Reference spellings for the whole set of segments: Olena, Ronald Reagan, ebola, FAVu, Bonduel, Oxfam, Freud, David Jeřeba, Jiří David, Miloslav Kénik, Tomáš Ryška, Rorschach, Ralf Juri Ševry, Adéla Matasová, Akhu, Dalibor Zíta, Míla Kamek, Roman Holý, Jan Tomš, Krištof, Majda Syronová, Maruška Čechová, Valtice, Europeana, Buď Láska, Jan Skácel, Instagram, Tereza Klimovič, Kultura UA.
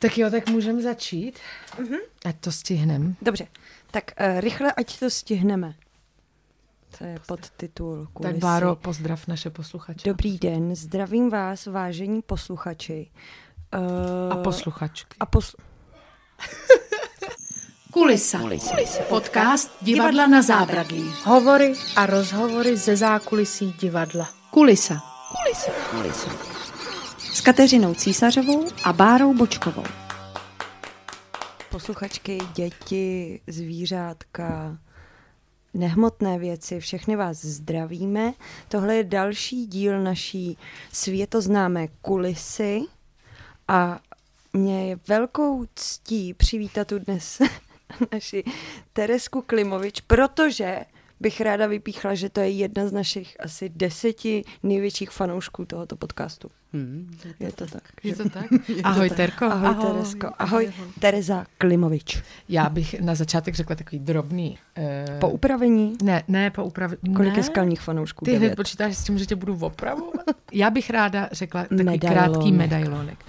Tak jo, tak můžeme začít. Mm-hmm. Ať to stihneme. Dobře, tak rychle, ať to stihneme. To je podtitul. Tak Báro, pozdrav naše posluchače. Dobrý den, zdravím vás, vážení posluchači. A posluchačky. Kulisa. Kulisa. Podcast Divadla na zábradlí. Hovory a rozhovory ze zákulisí divadla. Kulisa. Kulisa. Kulisa. S Kateřinou Císařovou a Bárou Bočkovou. Posluchačky, děti, zvířátka, nehmotné věci, všechny vás zdravíme. Tohle je další díl naší světoznámé kulisy a mě je velkou ctí přivítat tu dnes naši Terezku Klimovič, protože bych ráda vypíchla, že to je jedna z našich asi 10 největších fanoušků tohoto podcastu. Je to tak. Ahoj, Terko. Ahoj, Terezko. Ahoj, Tereza Klimovič. Já bych na začátek řekla takový drobný... Poupravení? Ne, poupravení. Kolik je skalních fanoušků? Ty hned počítáš s tím, že tě budu opravovat? Já bych ráda řekla takový krátký medailonek.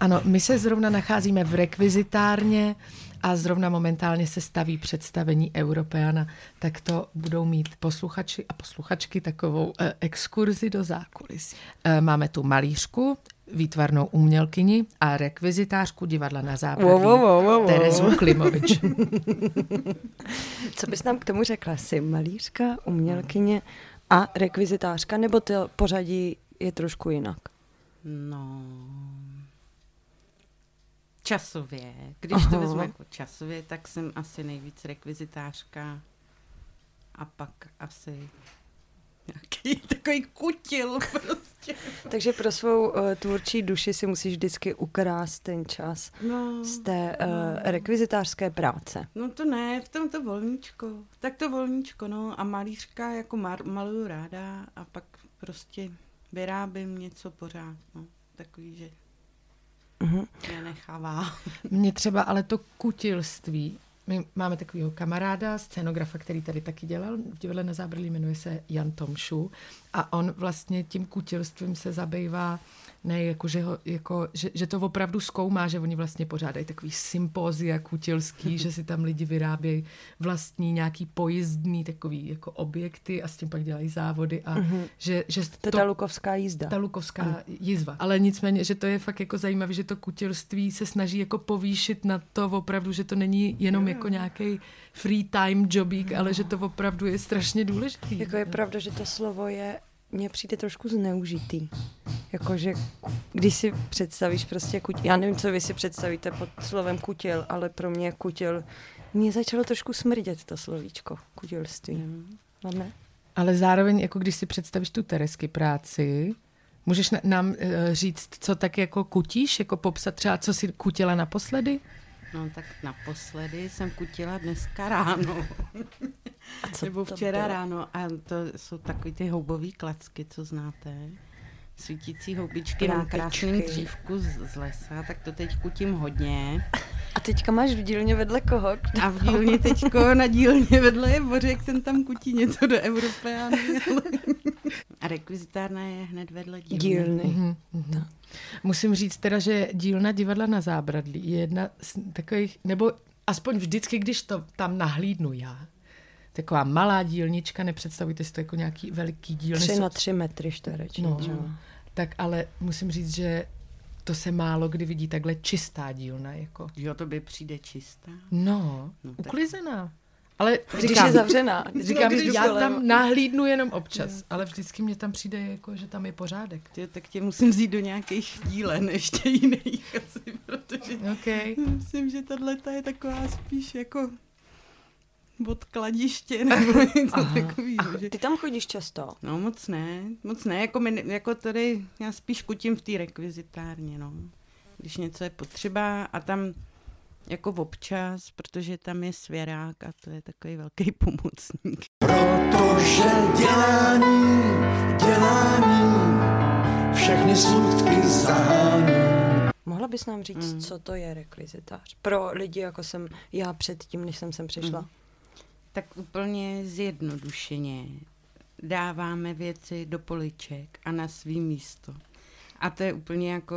Ano, my se zrovna nacházíme v rekvizitárně a zrovna momentálně se staví představení Europeana, tak to budou mít posluchači a posluchačky takovou exkurzi do zákulisí. Máme tu malířku, výtvarnou umělkyni a rekvizitářku divadla na zábradlí, Terezu Klimovič. Co bys nám k tomu řekla? Jsi malířka, umělkyně a rekvizitářka, nebo to pořadí je trošku jinak? No... Časově, když to vezmu jako časově, tak jsem asi nejvíc rekvizitářka a pak asi nějaký takový kutil prostě. Takže pro svou tvůrčí duši si musíš vždycky ukrást ten čas z té rekvizitářské práce. No to ne, v tom to volníčko, tak to volníčko, no a malířka jako maluju ráda a pak prostě vyrábím něco pořád, no takový, že... Nenechává. Mě třeba ale to kutilství. My máme takového kamaráda, scénografa, který tady taky dělal v divadle na zábradlí, jmenuje se Jan Tomšu a on vlastně tím kutilstvím se zabývá, ne jako, že to opravdu zkoumá, že oni vlastně pořádají takový sympózia kutilský, že si tam lidi vyrábějí vlastní nějaký pojízdný takový jako objekty a s tím pak dělají závody a že to je ta lukovská jízda. Ta lukovská jízva. Ale nicméně, že to je fakt jako zajímavé, že to kutilství se snaží jako povýšit na to opravdu, že to není jenom jako nějaký free time jobík, ale že to opravdu je strašně důležitý. Jako je pravda, že to slovo je mně přijde trošku zneužitý. Jakože, když si představíš prostě kutil, já nevím, co vy si představíte pod slovem kutil, ale pro mě kutil, mě začalo trošku smrdět to slovíčko, kutilství. Ne? Ale zároveň, jako když si představíš tu Terezky práci, můžeš nám říct, co tak jako kutíš, jako popsat třeba, co si kutila naposledy? No tak naposledy jsem kutila dneska ráno. Nebo včera ráno. A to jsou takový ty houbový klacky, co znáte. Svítící houbičky na krásném dřívku z lesa. Tak to teď kutím hodně. A teďka máš v dílně vedle koho? A v dílně teďko na dílně vedle je Bořek, ten tam kutí něco do Europeany. A rekvizitárna je hned vedle dílny. No. Musím říct teda, že dílna divadla na zábradlí je jedna z takových, nebo aspoň vždycky, když to tam nahlídnu já, taková malá dílnička, nepředstavujte si to jako nějaký veliký dílny. 3 na 3 metry čtvereční. No. Tak ale musím říct, že to se málo kdy vidí takhle čistá dílna. Jako. Jo, to by přijde čistá. No uklizená. Ale když říkám, je zavřená. Říkám, že já tam nahlídnu jenom občas, ale vždycky mě tam přijde, jako, že tam je pořádek. Tak tě musím vzít do nějakých dílen, ještě jiných asi, protože myslím, že tato je taková spíš jako odkladiště nebo něco takového. Ty tam chodíš často? No moc ne, jako tady já spíš kutím v té rekvizitárně, no. Když něco je potřeba a tam jako občas, protože tam je svěrák a to je takový velký pomocník. Protože dělání všechny slutky zahání. Mohla bys nám říct, co to je rekvizitář? Pro lidi, jako jsem já předtím, než jsem sem přišla. Tak úplně zjednodušeně dáváme věci do poliček a na svý místo. A to je úplně jako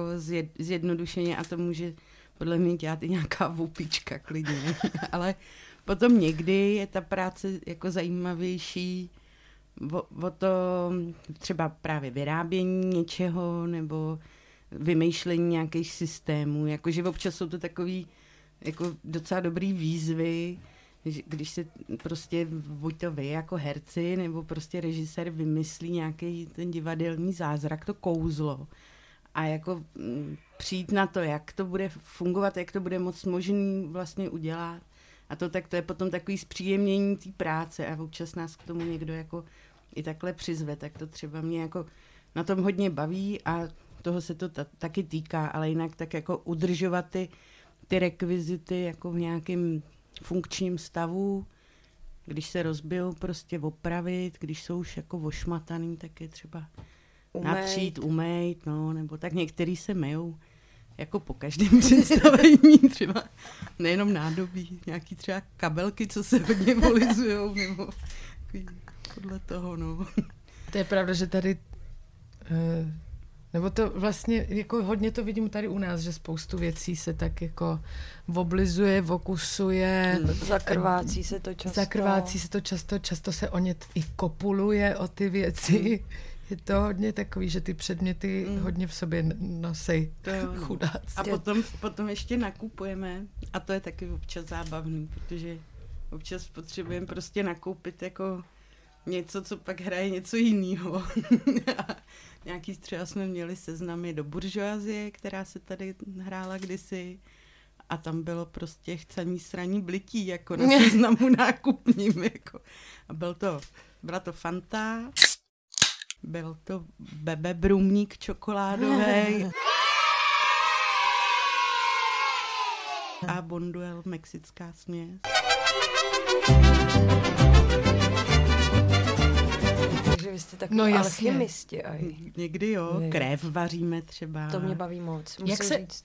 zjednodušeně a to může podle mě dělat i nějaká voupička klidně. Ale potom někdy je ta práce jako zajímavější o to třeba právě vyrábění něčeho nebo vymýšlení nějakých systémů. Jakože občas jsou to takový jako docela dobrý výzvy, když se prostě buď to vy jako herci nebo prostě režisér vymyslí nějaký ten divadelní zázrak, to kouzlo a jako přijít na to, jak to bude fungovat, jak to bude moc možný vlastně udělat a to tak to je potom takový zpříjemnění té práce a občas nás k tomu někdo jako i takhle přizve, tak to třeba mě jako na tom hodně baví a toho se to taky týká, ale jinak tak jako udržovat ty rekvizity jako v nějakém funkčním stavu, když se rozbijou, prostě opravit, když jsou už jako ošmataný, tak je třeba natřít, umejt, no, nebo tak některý se myjou, jako po každém představení, třeba nejenom nádobí, nějaký třeba kabelky, co se hodně volizujou, nebo podle toho, no. To je pravda, že tady, nebo to vlastně, jako hodně to vidím tady u nás, že spoustu věcí se tak jako oblizuje, vokusuje. Zakrvácí se to často. Často se o ně i kopuluje o ty věci. Je to hodně takový, že ty předměty hodně v sobě nosej chudáci. A potom ještě nakupujeme a to je taky občas zábavný, protože občas potřebujeme prostě nakoupit jako něco, co pak hraje něco jiného. Nějaký třeba jsme měli seznamy do buržoazie, která se tady hrála kdysi a tam bylo prostě chcaní sraní blití jako na seznamu nákupním. Jako. A byla to Fanta, byl to Bebe Brumník čokoládový a Bonduel mexická směs. Takže vy jste takový alchymisti. Někdy jo, krev vaříme třeba. To mě baví moc.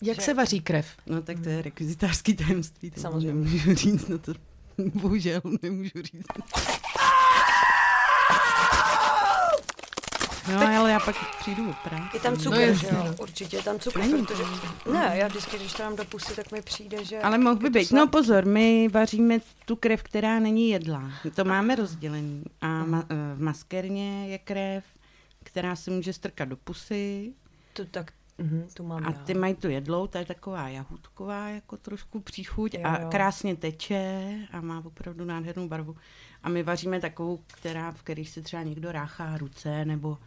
Jak se vaří krev? No tak to je rekvizitářský tajemství. To samozřejmě. Nemůžu říct, no to bohužel nemůžu říct. No, ale já pak přijdu opravdu. Je tam cukr, že jo? Určitě je tam cukr, protože... Ne, já vždycky, když to nám do pusy, tak mi přijde, že... Ale mohl by být. No pozor, my vaříme tu krev, která není jedlá. To máme rozdělený. A v maskérně je krev, která se může strkat do pusy. To tak... Tu mám a ty mají tu jedlou, ta je taková jahůdková, jako trošku příchuť a krásně teče a má opravdu nádhernou barvu. A my vaříme takovou, v které se třeba někdo ráchá ruce nebo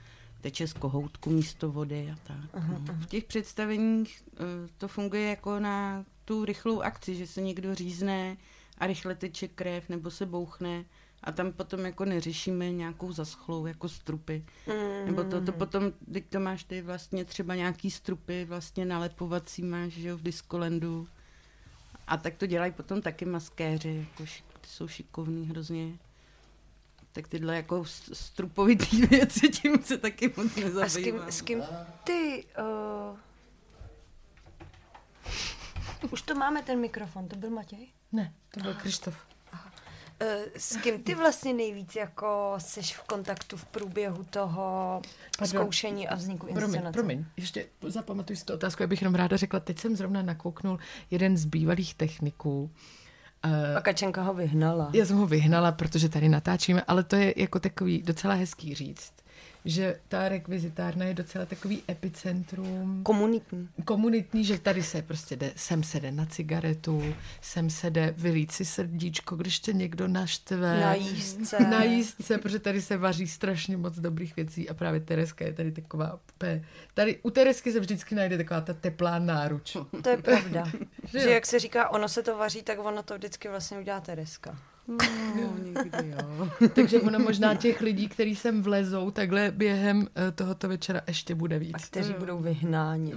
teče z kohoutku místo vody a tak. Aha. V těch představeních to funguje jako na tu rychlou akci, že se někdo řízne a rychle teče krev nebo se bouchne. A tam potom jako neřešíme nějakou zaschlou, jako strupy. Mm-hmm. Nebo to potom, teď to máš ty vlastně třeba nějaký strupy, vlastně nalepovací máš, že jo, v Diskolandu. A tak to dělají potom taky maskéři, jako ty jsou šikovní hrozně. Tak tyhle jako strupovitý věci, tím se taky moc nezabývám. A s kým ty... Už to máme ten mikrofon, to byl Matěj? Ne, to byl Krištof. S kým ty vlastně nejvíc jako seš v kontaktu v průběhu toho zkoušení a vzniku inscenace? Promiň, ještě zapamatuj si tu otázku, já bych jenom ráda řekla, teď jsem zrovna nakouknul jeden z bývalých techniků. A Kačenka ho vyhnala. Já jsem ho vyhnala, protože tady natáčíme, ale to je jako takový docela hezký říct, že ta rekvizitárna je docela takový epicentrum. Komunitní, že tady se prostě jde, sem se jde na cigaretu, sem se jde vylít si srdíčko, když tě někdo naštve. Na jízdce, protože tady se vaří strašně moc dobrých věcí a právě Terezka je tady taková... Tady u Terezky se vždycky najde taková ta teplá náruč. To je pravda. že jak se říká, ono se to vaří, tak ono to vždycky vlastně udělá Terezka. No, někdy jo. Takže ono možná těch lidí, kteří sem vlezou, takhle během tohoto večera ještě bude víc. A kteří budou vyhnáni.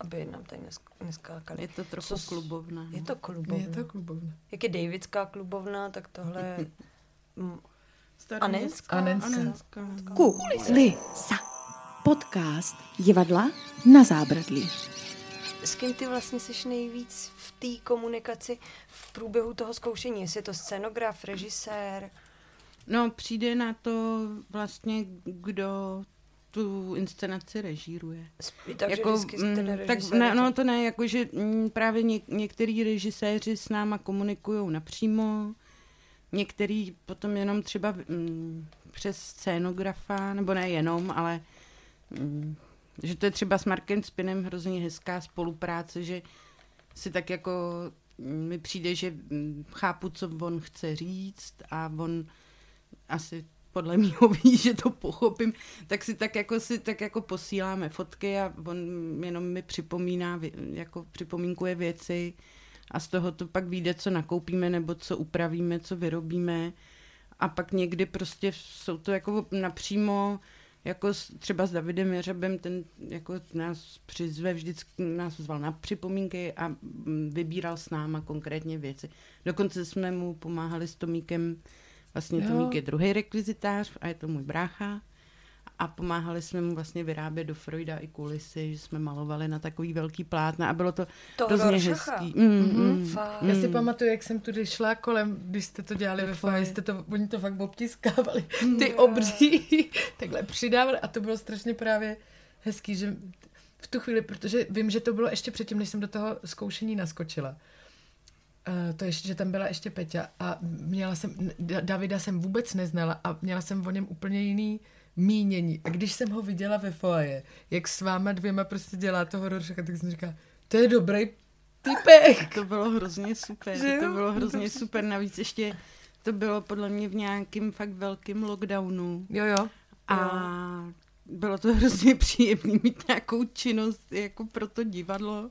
Aby nám tady neskákali. Je to trochu klubovna. No? Je to klubovna. Jak je Davidská klubovna, tak tohle je... Anenská. Kulisa. Podcast divadla na zábradlí. S kým ty vlastně seš nejvíc v té komunikaci v průběhu toho zkoušení? Jestli je to scenograf, režisér, No, přijde na to vlastně, kdo tu inscenaci režíruje. Takže jako, tak, no to ne, jakože právě některý režiséři s náma komunikují napřímo, některý potom jenom třeba přes scénografa, nebo ne jenom, ale že to je třeba s Markin Spinem hrozně hezká spolupráce, že si tak jako mi přijde, že chápu, co on chce říct a on asi podle mýho ví, že to pochopím, tak si tak jako posíláme fotky a on jenom mi připomíná, jako připomínkuje věci a z toho to pak vyjde, co nakoupíme nebo co upravíme, co vyrobíme a pak někdy prostě jsou to jako napřímo, jako třeba s Davidem Jeřebem, ten jako nás přizve, vždycky nás zval na připomínky a vybíral s náma konkrétně věci. Dokonce jsme mu pomáhali s Tomíkem, vlastně jo. Tomík je druhý rekvizitář a je to můj brácha a pomáhali jsme mu vlastně vyrábět do Freuda i kulisy, že jsme malovali na takový velký plátna a bylo to hrozně hezký. Já si pamatuju, jak jsem tudy šla kolem, když jste to dělali ve Faj, oni to fakt obtiskávali, ty obří, takhle přidávali a to bylo strašně právě hezký, že v tu chvíli, protože vím, že to bylo ještě předtím, než jsem do toho zkoušení naskočila. To ještě, že tam byla ještě Peťa a měla jsem, Davida jsem vůbec neznala a měla jsem o něm úplně jiný mínění. A když jsem ho viděla ve foaje, jak s váma dvěma prostě dělá toho Rorschaka, tak jsem říkala, to je dobrý typek. To bylo hrozně super, navíc ještě to bylo podle mě v nějakým fakt velkým lockdownu. Jo. A bylo to hrozně příjemný mít nějakou činnost jako pro to divadlo.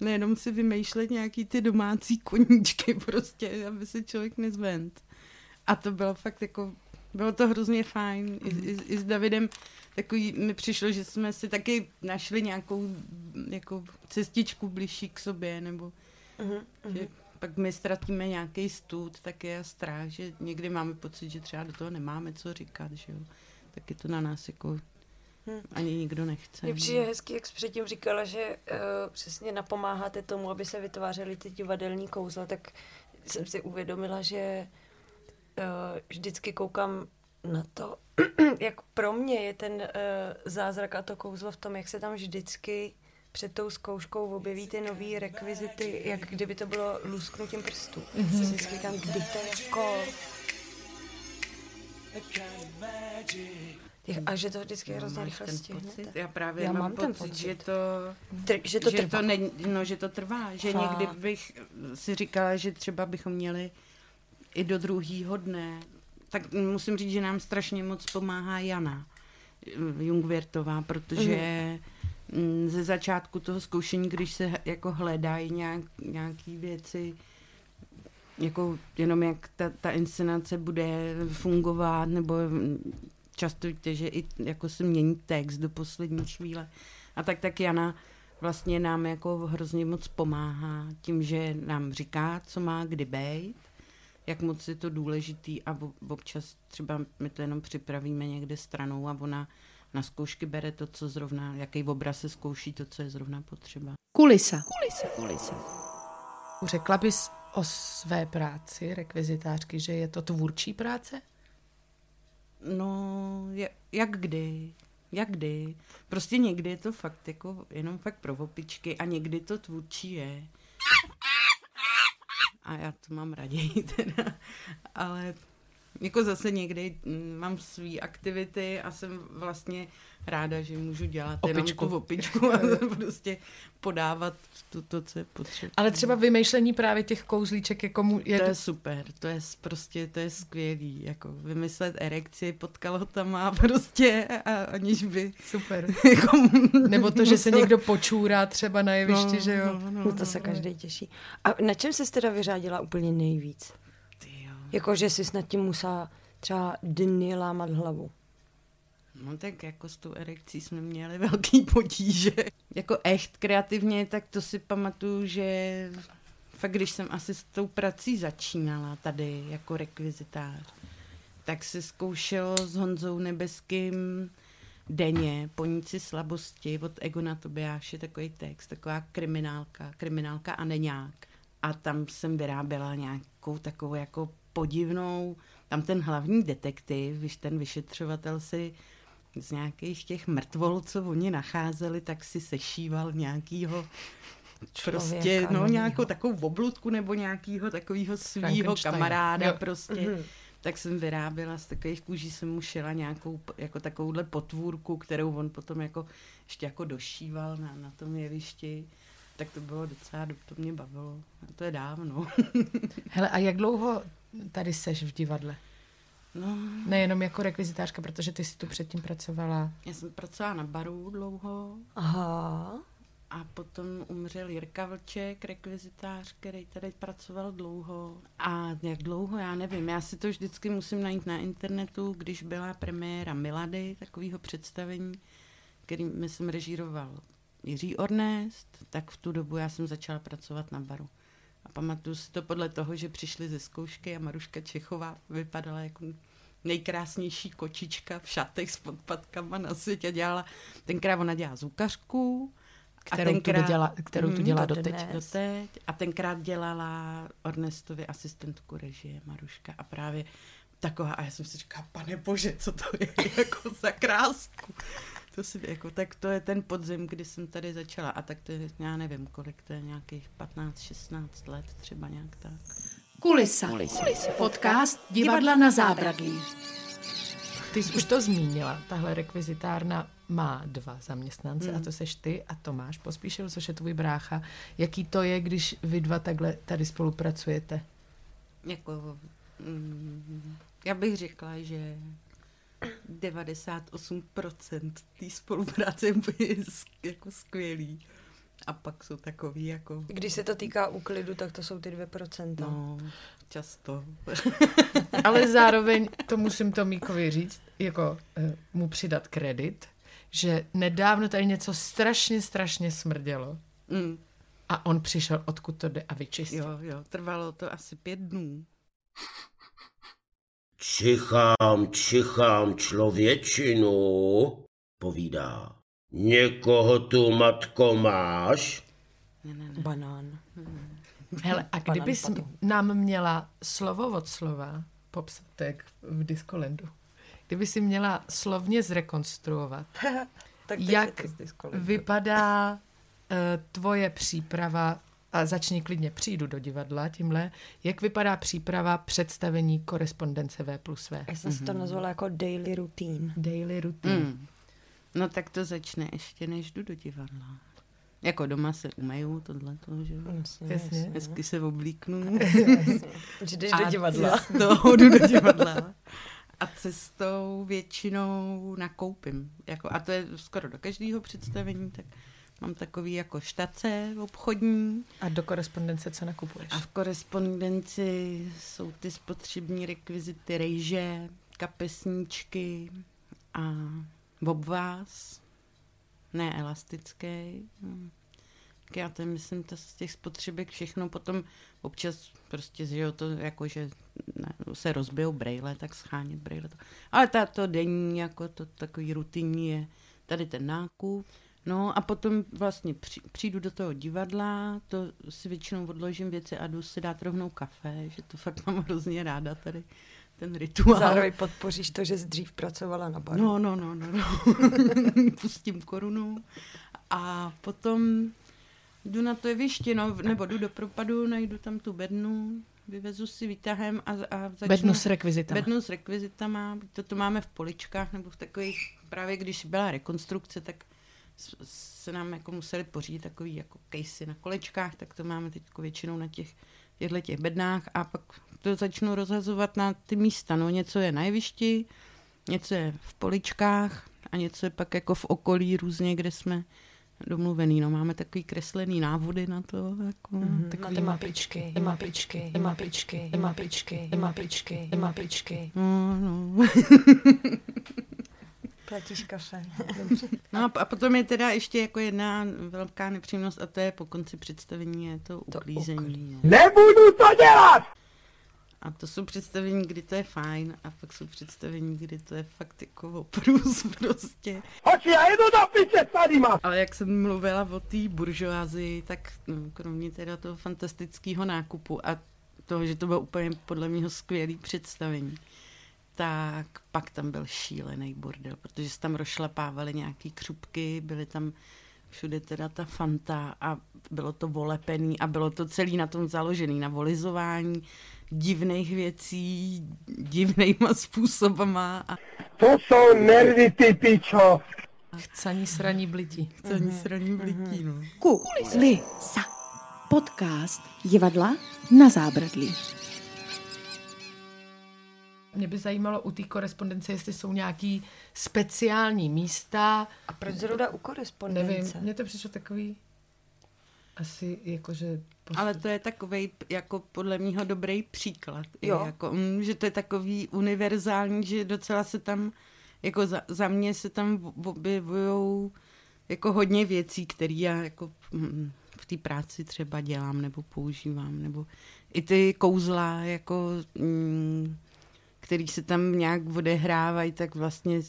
Nejenom si vymýšlet nějaký ty domácí koníčky prostě, aby se člověk nezvent. A to bylo fakt jako, bylo to hrozně fajn. I s Davidem takový mi přišlo, že jsme si taky našli nějakou jako cestičku blížší k sobě, nebo že pak my ztratíme nějaký stud, tak je strach, že někdy máme pocit, že třeba do toho nemáme co říkat, že jo. Tak je to na nás jako... Ani nikdo nechce. Mně přijde hezky, jak jsi předtím říkala, že přesně napomáháte tomu, aby se vytvářely ty divadelní kouzla, tak jsem si uvědomila, že vždycky koukám na to, jak pro mě je ten zázrak a to kouzlo v tom, jak se tam vždycky před tou zkouškou objeví ty nový rekvizity, jak kdyby to bylo lusknutím prstů. Vždycky tam, kdy to jako... A že to vždycky hrozně rychle stihnete. Já právě mám pocit, že to trvá. Že někdy bych si říkala, že třeba bychom měli i do druhýho dne. Tak musím říct, že nám strašně moc pomáhá Jana Jungwirtová, protože ze začátku toho zkoušení, když se jako hledají nějaký věci, jako jenom jak ta inscenace bude fungovat, nebo... Často víte, že i jako se mění text do poslední chvíle. A tak Jana vlastně nám jako hrozně moc pomáhá tím, že nám říká, co má kdy bejt, jak moc je to důležitý a občas třeba my to jenom připravíme někde stranou a ona na zkoušky bere to, co zrovna, jaký obraz se zkouší, to, co je zrovna potřeba. Kulisa. Řekla bys o své práci rekvizitářky, že je to tvůrčí práce? No, jak kdy. Prostě někdy je to fakt jako jenom fakt pro opičky a někdy to tvůrčí je. A já to mám raději teda. Ale jako zase někdy mám svý aktivity a jsem vlastně ráda, že můžu dělat jenom tu opičku a prostě podávat to, co je potřeba. Ale třeba vymýšlení právě těch kouzlíček jako to je super, to je skvělý, jako vymyslet erekci pod kalhotama prostě a aniž by super. Jako, nebo to, že se někdo počůrá třeba na jevišti, že jo. No, to se každý těší. A na čem jsi teda vyřádila úplně nejvíc? Jakože jsi nad tím musela třeba dny lámat hlavu. No tak jako s tou erekcí jsme měli velký potíže. Jako echt kreativně, tak to si pamatuju, že fakt když jsem asi s tou prací začínala tady jako rekvizitář, tak se zkoušelo s Honzou Nebeským denně Poníci slabosti od Egona Tobiáše, takový text, taková kriminálka a neňák. A tam jsem vyráběla nějakou takovou jako podivnou, Tam ten hlavní detektiv, když ten vyšetřovatel si z nějakých těch mrtvol, co oni nacházeli, tak si sešíval nějakýho prostě, no nějakou takovou obludku nebo nějakýho takového svýho kamaráda prostě. Mm-hmm. Tak jsem vyráběla z takových kůží, jsem mu šila nějakou jako takovouhle potvůrku, kterou on potom jako ještě jako došíval na tom jevišti. Tak to bylo docela, to mě bavilo. A to je dávno. Hele, a jak dlouho tady seš v divadle? No. Nejenom jako rekvizitářka, protože ty jsi tu předtím pracovala. Já jsem pracovala na baru dlouho. Aha. A potom umřel Jirka Vlček, rekvizitář, který tady pracoval dlouho. A jak dlouho, já nevím. Já si to vždycky musím najít na internetu, když byla premiéra Milady, takového představení, kterým jsem režíroval Jiří Ornest, tak v tu dobu já jsem začala pracovat na baru. A pamatuju si to podle toho, že přišli ze zkoušky a Maruška Čechová vypadala jako nejkrásnější kočička v šatech s podpatkama na světě. Dělala, tenkrát ona dělala zvukařku, kterou tu dělá doteď. A tenkrát dělala Ornestovi asistentku režie Maruška a právě taková. A já jsem si říkala, pane bože, co to je jako za krásku. To si, jako, tak to je ten podzim, kdy jsem tady začala. A tak to je, já nevím, kolik to je, nějakých 15-16 let, třeba nějak tak. Kulisa. Podcast Divadla na zábradlí. Ty jsi už to zmínila. Tahle rekvizitárna má 2 zaměstnance a to seš ty a Tomáš Pospíšil, což je tvůj brácha. Jaký to je, když vy 2 takhle tady spolupracujete? Jako, já bych řekla, že 98% té spolupráce je jako skvělý. A pak jsou takový jako... Když se to týká úklidu, tak to jsou ty 2%. No, často. Ale zároveň, to musím Tomíkovi říct, jako mu přidat kredit, že nedávno tady něco strašně smrdělo. A on přišel, odkud to jde, a vyčistil. Jo, trvalo to asi 5 dnů. Čichám, člověčinu, povídá. Někoho tu, matko, máš? Ne. Banán. Hele, a kdybys nám měla slovo od slova popsat, to jak v Diskolendu, kdyby si měla slovně zrekonstruovat, jak vypadá tvoje příprava, a začni klidně, přijdu do divadla tímhle, jak vypadá příprava představení korespondence V plus V? Já jsem si to nazvala jako daily routine. No tak to začne ještě, než jdu do divadla. Jako doma se umeju, tohleto, že? Jasně. Hezky se oblíknu. Jdeš do divadla. Jdu do divadla. A cestou většinou nakoupím. Jako, a to je skoro do každého představení, tak... Mám takový jako štace obchodní. A do korespondence co nakupuješ? A v korespondenci jsou ty spotřební rekvizity, rejže, kapesníčky a obvaz, ne elastický. Tak já to myslím, to z těch spotřebek všechno potom občas prostě žijou to, jako že se rozbijou brejle, tak schánět brejle. Ale to denní, jako to takový rutinní je tady ten nákup. No a potom vlastně přijdu do toho divadla, to si většinou odložím věci a jdu si dát rovnou kafe, že to fakt mám hrozně ráda tady, ten rituál. Zároveň podpoříš to, že jsi dřív pracovala na baru. No. Pustím korunu a potom jdu na to jeviště, no, nebo jdu do propadu, najdu tam tu bednu, vyvezu si výtahem a začnu... Bednu s rekvizitama, to máme v poličkách, nebo v takových, právě když byla rekonstrukce, tak se nám jako museli pořídit takový jako kejsy na kolečkách, tak to máme teď většinou na těch bednách a pak to začnu rozhazovat na ty místa. No, něco je na jevišti, něco je v poličkách a něco je pak jako v okolí různě, kde jsme domluvený. No, máme takový kreslený návody na to. Jako, takový mapičky. No. Platíš kafe. No a potom je teda ještě jako jedna velká nepříjemnost a to je po konci představení je to uklízení. Nebudu to dělat! A to jsou představení, kdy to je fajn a pak jsou představení, kdy to je fakt jako oprus prostě. Oči, já jedu na piče, tady mám! Ale jak jsem mluvila o té buržoázii, tak no, kromě teda toho fantastického nákupu a toho, že to bylo úplně podle mého skvělý představení, tak pak tam byl šílený bordel, protože se tam rošlapávaly nějaký křupky, byly tam všude teda ta fanta a bylo to volepený a bylo to celý na tom založený, na volizování divných věcí, divnýma způsobama. A... To jsou nervy, ty pičo! Chcaní sraní blití. Chcaní sraní blití, no. Kulisa. Podcast divadla na zábradlí. Mě by zajímalo u té korespondence, jestli jsou nějaký speciální místa. A proč zrovna u korespondence? Nevím, mě to přišlo takový asi jakože... Ale to je takovej jako podle mýho dobrý příklad. Jo. Jako, že to je takový univerzální, že docela se tam, jako za mě se tam objevujou jako hodně věcí, které já jako v té práci třeba dělám nebo používám, nebo i ty kouzla jako... který se tam nějak odehrávají, tak vlastně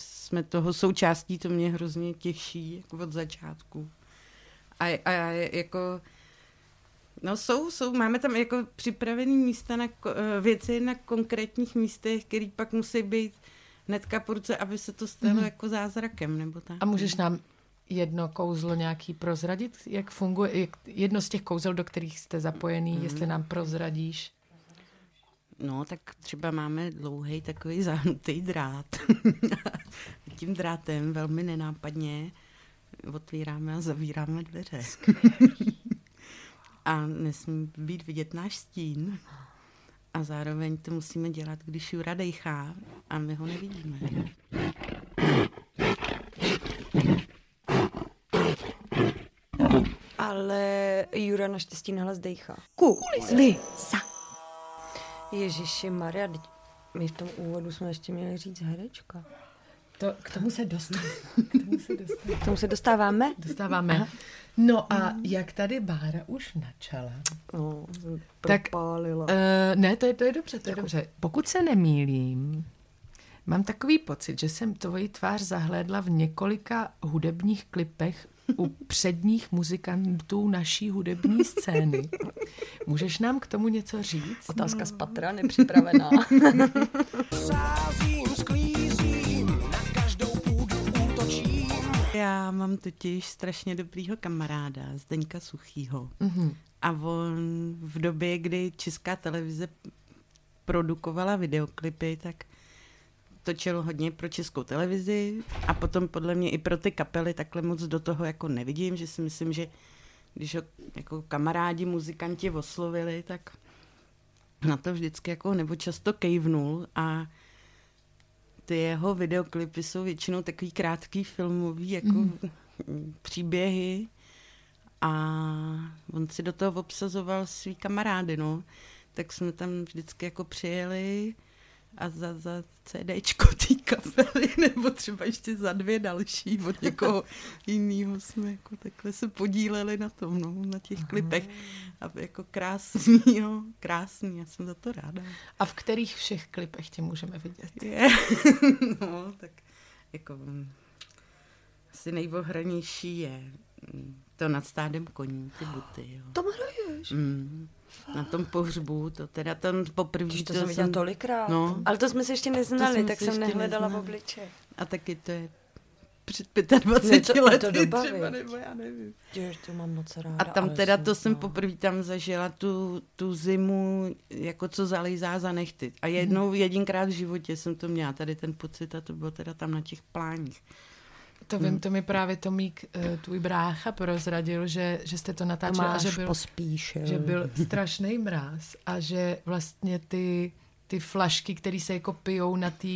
jsme toho součástí, to mě hrozně těší jako od začátku. A jako, no jsou, máme tam jako připravený místa na věci na konkrétních místech, které pak musí být hnedka po ruce, aby se to stalo jako zázrakem. Nebo tak. A můžeš nám jedno kouzlo nějaký prozradit? Jak funguje? Jedno z těch kouzel, do kterých jste zapojený, jestli nám prozradíš? No, tak třeba máme dlouhý takový zahnutý drát. Tím drátem velmi nenápadně otvíráme a zavíráme dveře. A nesmí být vidět náš stín. A zároveň to musíme dělat, když Jura dejchá a my ho nevidíme. Ale Jura naštěstí nahlas dejchá. Kulisa. Ježiši Maria, my v tom úvodu jsme ještě měli říct herečka. K tomu se dostáváme? Dostáváme. No a jak tady Bára už načala, propálila. Ne, to je dobře, to je dobře. Pokud se nemýlím, mám takový pocit, že jsem tvoji tvář zahlédla v několika hudebních klipech u předních muzikantů naší hudební scény. Můžeš nám k tomu něco říct? Otázka z patra, nepřipravená. Já mám totiž strašně dobrýho kamaráda, Zdeňka Suchýho. A on v době, kdy Česká televize produkovala videoklipy, tak točil hodně pro Českou televizi a potom podle mě i pro ty kapely takhle moc do toho jako nevidím, že si myslím, že když ho jako kamarádi, muzikanti oslovili, tak na to vždycky jako nebo často kejvnul a ty jeho videoklipy jsou většinou takový krátký filmový jako příběhy a on si do toho obsazoval svý kamarády, no. Tak jsme tam vždycky jako přijeli a za CDčko té kapely, nebo třeba ještě za 2 další od někoho jiného jsme jako takhle se podíleli na tom, no, na těch klipech. A jako krásný, já jsem za to ráda. A v kterých všech klipech tě můžeme vidět? No, tak jako asi nejohranější je to Nad stádem koní, ty buty, jo. To hraješ? Na tom pohřbu, to teda tam poprvé... To jsem viděla tolikrát, no, ale to jsme se ještě neznali, tak jsem nehledala v obličeji. A taky to je před 25 lety třeba, nebo já nevím. Jež, to mám moc ráda. A tam teda to jsem poprvé tam zažila tu zimu, jako co zalejzá za nechty. A jedinkrát v životě jsem to měla tady ten pocit a to bylo teda tam na těch pláních. To vím, to mi právě Tomík, tvůj brácha, prozradil, že jste to natáčeli a že byl strašný mráz a že vlastně ty flašky, které se jako pijou na té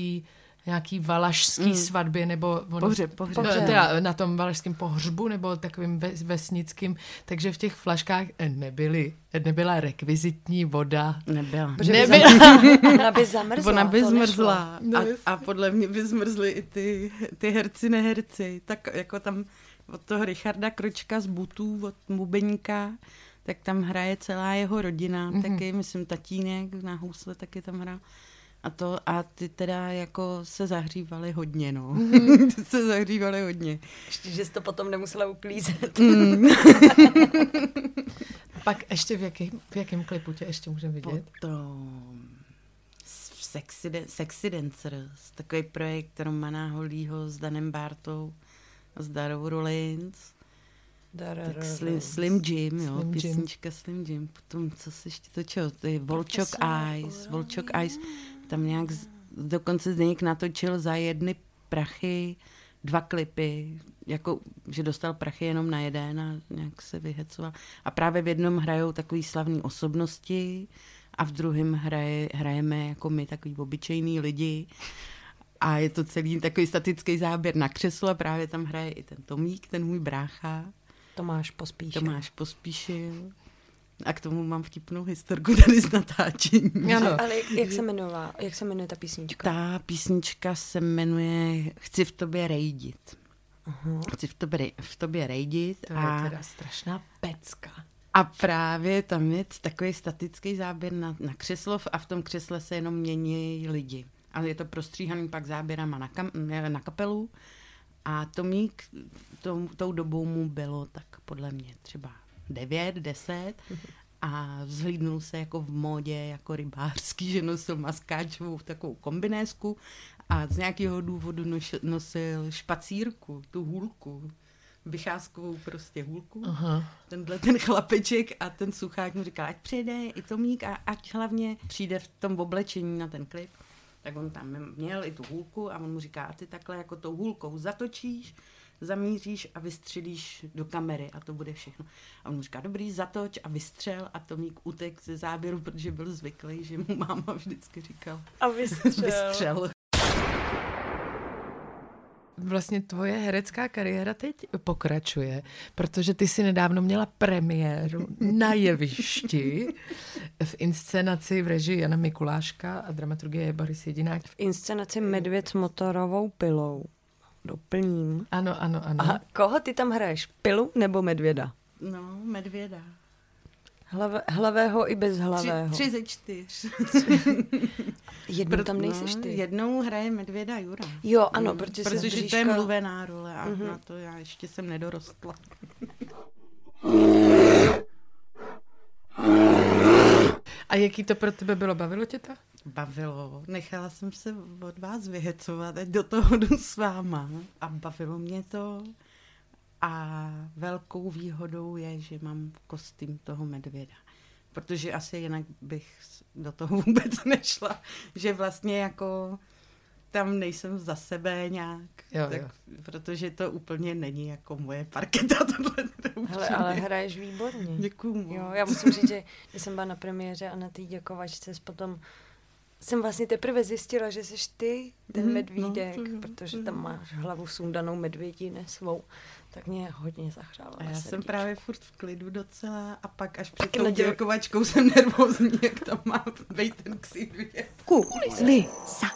nějaký valašský svatbě nebo pohřeb. Teda na tom valašském pohřbu nebo takovým vesnickým, takže v těch flaškách nebyla rekvizitní voda. Ona by zamrzla. A podle mě by zmrzly i ty herci, neherci. Tak jako tam od toho Richarda Kročka z Butů, od Mubeňka, tak tam hraje celá jeho rodina. Taky, myslím, tatínek na housle taky tam hrál. A ty teda jako se zahřívaly hodně, no. Ještě, že jsi to potom nemusela uklízet. Pak ještě v jakém klipu tě ještě můžeme vidět? Potom v Sexy Dancers, takový projekt Romana Holýho s Danem Bártou a s Darou Rolins. Tak Slim Jim, jo, Slim písnička Jim. Slim Jim. Potom, co se ještě točilo, to je Volčok Eyes. Tam nějak dokonce Zdeněk natočil za jedny prachy 2 klipy, jako, že dostal prachy jenom na jeden a nějak se vyhecoval. A právě v jednom hrajou takový slavný osobnosti a v druhém hrajeme jako my takový obyčejný lidi. A je to celý takový statický záběr na křeslo a právě tam hraje i ten Tomík, ten můj brácha. Tomáš Pospíšil. A k tomu mám vtipnou historku tady z natáčení. Ano, ale jak se jmenuje ta písnička? Ta písnička se jmenuje Chci v tobě rejdit. Uhum. Chci v tobě rejdit. To je teda strašná pecka. A právě tam je takový statický záběr na křeslo a v tom křesle se jenom mění lidi. Ale je to prostříhaný pak záběrama na kapelu. A Tomík, tou dobou mu bylo tak podle mě třeba 9, 10 a vzhlídnul se jako v módě, jako rybářský, že nosil maskáčovou takovou kombinésku a z nějakého důvodu nosil špacírku, tu hůlku, vycházkovou prostě hůlku. Aha. Tenhle ten chlapeček a ten suchák mu říkal, ať přijde i Tomík a ať hlavně přijde v tom oblečení na ten klip. Tak on tam měl i tu hůlku a on mu říká, a ty takhle jako tou hůlkou zatočíš, zamíříš a vystřelíš do kamery a to bude všechno. A on mu říká, dobrý, zatoč a vystřel a Tomík utek ze záběru, protože byl zvyklý, že mu máma vždycky říkal. A vystřel. Vlastně tvoje herecká kariéra teď pokračuje, protože ty si nedávno měla premiéru na jevišti v inscenaci v režii Jana Mikuláška a dramaturgie Boris Jedinák. V inscenaci Medvěd s motorovou pilou. Doplním. Ano. A koho ty tam hraješ? Pilu nebo medvěda? No, medvěda. Hlavého i bezhlavého. 3 ze 4. Jednou tam nejseš ty. Jednou hraje medvěda Jura. Jo, ano, protože bříška... to je mluvená role a na to já ještě jsem nedorostla. A jaký to pro tebe bylo? Bavilo tě to? Bavilo. Nechala jsem se od vás vyhecovat, ať do toho jdu s váma. A bavilo mě to. A velkou výhodou je, že mám kostým toho medvěda. Protože asi jinak bych do toho vůbec nešla. Že vlastně jako tam nejsem za sebe nějak. Jo. Protože to úplně není jako moje parketa. Hele, ale hraješ výborně. Děkuju. Jo, já musím říct, že jsem byla na premiéře a na té děkovačce potom jsem vlastně teprve zjistila, že jsi ty ten medvídek, protože tam máš hlavu sundanou medvědine svou. Tak mě hodně zahřála. A já jsem právě furt v klidu docela a pak až před tou děkovačkou jsem nervózní, jak tam má být ten ksivě. Kulisa.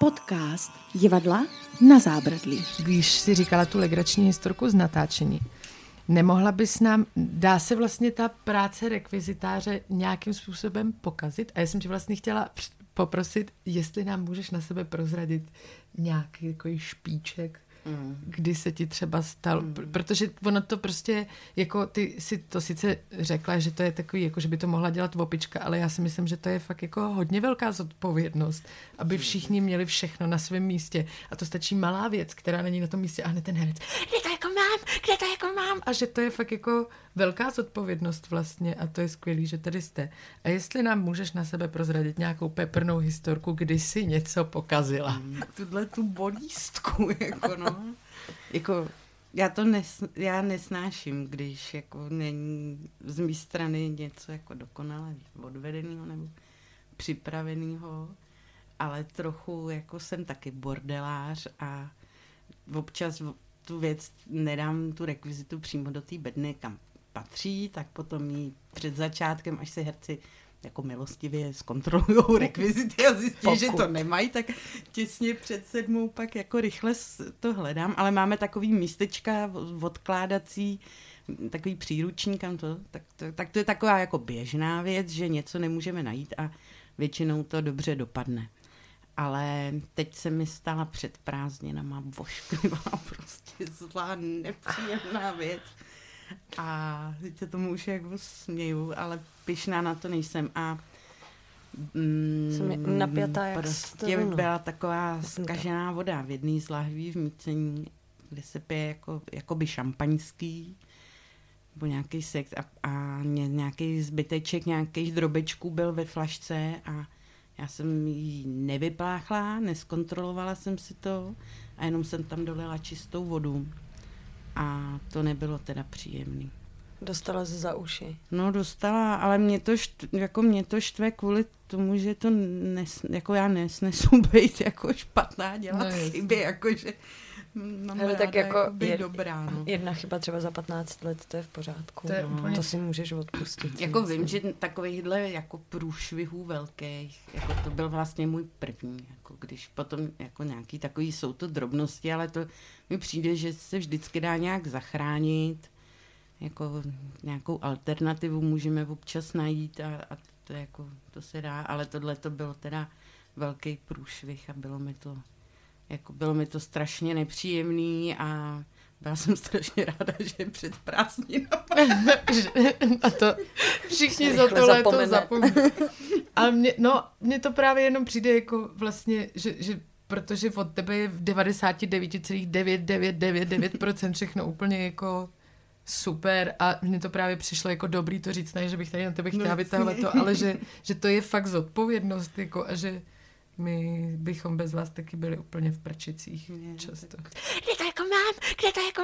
Podcast divadla na zábradlí. Když si říkala tu legrační historku z natáčení, nemohla bys nám, dá se vlastně ta práce rekvizitáře nějakým způsobem pokazit? A já jsem tě vlastně chtěla poprosit, jestli nám můžeš na sebe prozradit nějaký takový špíček, kdy se ti třeba stal, protože ono to prostě, jako ty si to sice řekla, že to je takový, jako že by to mohla dělat vopička, ale já si myslím, že to je fakt jako hodně velká zodpovědnost, aby všichni měli všechno na svém místě a to stačí malá věc, která není na tom místě a hned ten herec, kde to jako mám a že to je fakt jako velká zodpovědnost vlastně a to je skvělý, že tady jste. A jestli nám můžeš na sebe prozradit nějakou peprnou historku, kdy si něco pokazila. Tuhle tu bolístku, jako no. Jako, já nesnáším, když jako není z mé strany něco jako dokonale odvedeného nebo připraveného, ale trochu jako jsem taky bordelář a občas tu věc nedám tu rekvizitu přímo do té bedny, kam patří, tak potom ji před začátkem, až se herci jako milostivě zkontrolujou rekvizity a zjistí, že to nemají, tak těsně před 7 pak jako rychle to hledám, ale máme takový místečka odkládací, takový příručník, tak to je taková jako běžná věc, že něco nemůžeme najít a většinou to dobře dopadne. Ale teď se mi stala před prázdninama vošklivá, prostě zlá, nepříjemná věc. A teď se tomu už jako směju, ale pyšná na to nejsem. A Jsem napjatá jak prostě byla taková zkažená voda v jedný z lahví v mícení, kde se pije jakoby šampaňský nebo nějaký sex a nějaký zbyteček, nějakých drobečků byl ve flašce a já jsem ji nevypláchla, neskontrolovala jsem si to a jenom jsem tam dolila čistou vodu a to nebylo teda příjemný. Dostala se za uši. No dostala, ale mě to štve kvůli tomu, že to já nesnesu být jako špatná, dělat chyby, jakože mám hele, ráda jako být dobrá. No. Jedna chyba třeba za 15 let, to je v pořádku. To si můžeš odpustit. Jako vím, že takovýchhle jako průšvihů velkých, jako to byl vlastně můj první, jako když potom jako nějaký takový, jsou to drobnosti, ale to mi přijde, že se vždycky dá nějak zachránit. Jako nějakou alternativu můžeme občas najít a to, jako, to se dá, ale tohle to bylo teda velký průšvih a bylo mi to strašně nepříjemný a byla jsem strašně ráda, že je před prázdninama. A to všichni za to léto zapomněli. Ale mně to právě jenom přijde jako vlastně, že protože od tebe je v 99,9999% všechno úplně jako super a mně to právě přišlo jako dobrý to říct, ne, že bych tady na tebe chtěla vytáhovat to, ale že to je fakt zodpovědnost jako, a že my bychom bez vás taky byli úplně v prčicích často. Kde to jako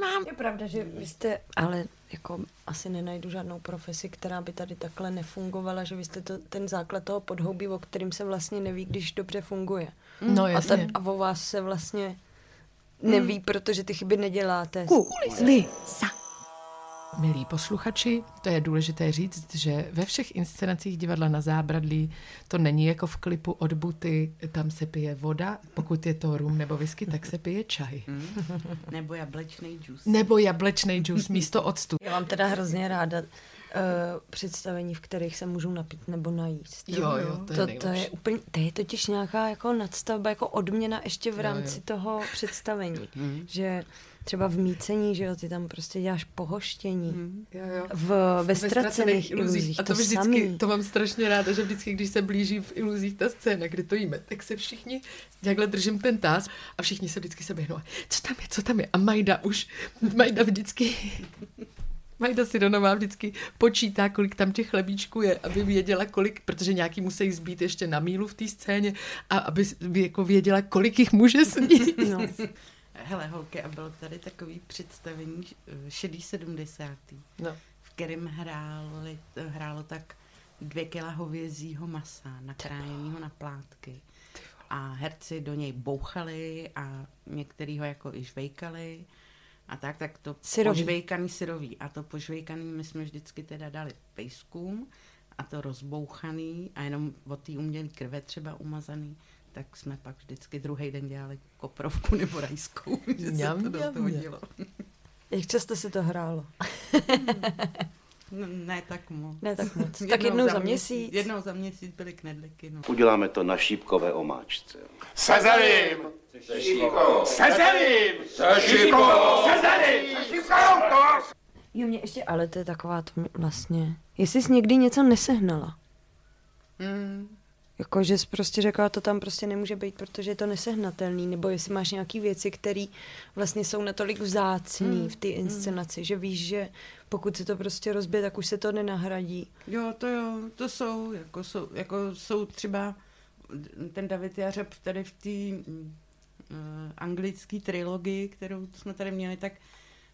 mám? Je pravda, že vy jste, ale jako asi nenajdu žádnou profesi, která by tady takhle nefungovala, že vy jste to, ten základ toho podhoubí, o kterým se vlastně neví, když dobře funguje. No jasně. A o vás se vlastně neví, protože ty chyby neděláte. Kulisa. Milí posluchači, to je důležité říct, že ve všech inscenacích Divadla na Zábradlí to není jako v klipu od Buty, tam se pije voda, pokud je to rum nebo whisky, tak se pije čaj. Nebo jablečný džus. Místo octu. Já mám teda hrozně ráda představení, v kterých se můžu napít nebo najíst. Jo, to je úplně, to je totiž nějaká jako nadstavba, jako odměna ještě v rámci toho představení. Že třeba v mícení, že jo, ty tam prostě děláš pohoštění. Ve ztracených iluzích. A to vždycky, to mám strašně ráda, že vždycky, když se blíží v iluzích ta scéna, kdy to jíme, tak se všichni, takhle držím ten táz a všichni se vždycky se běhnou. Co tam je? A Majda vždycky... Majda Syronová vždycky počítá, kolik tam těch chlebíčků je, aby věděla kolik, protože nějaký musí zbýt ještě na mílu v té scéně a aby jako věděla, kolik jich může snít. No. Hele holky, a bylo tady takový představení šedý 70. No. V kterém hrálo tak 2 kila hovězího masa, nakrájeného na plátky. A herci do něj bouchali a některýho jako i žvejkali. A tak to požvejkaný syrový. A to požvejkaný my jsme vždycky teda dali pejskům a to rozbouchaný a jenom od té umělé krve třeba umazaný, tak jsme pak vždycky druhý den dělali koprovku nebo rajskou, že se to do toho dělo. Jak často se to hrálo? Ne tak moc. Tak jednou za měsíc. Jednou za měsíc byly knedliky. No. Uděláme to na šípkové omáčce. Se zelím! Jo, mě ještě, ale to je taková to vlastně... Jestli jsi někdy něco nesehnala. Jako, že jsi prostě řekla, to tam prostě nemůže být, protože je to nesehnatelný, nebo jestli máš nějaký věci, které vlastně jsou natolik vzácný v té inscenaci, že víš, že pokud se to prostě rozbije, tak už se to nenahradí. To jsou třeba ten David Jeřeba tady v té anglické trilogii, kterou jsme tady měli, tak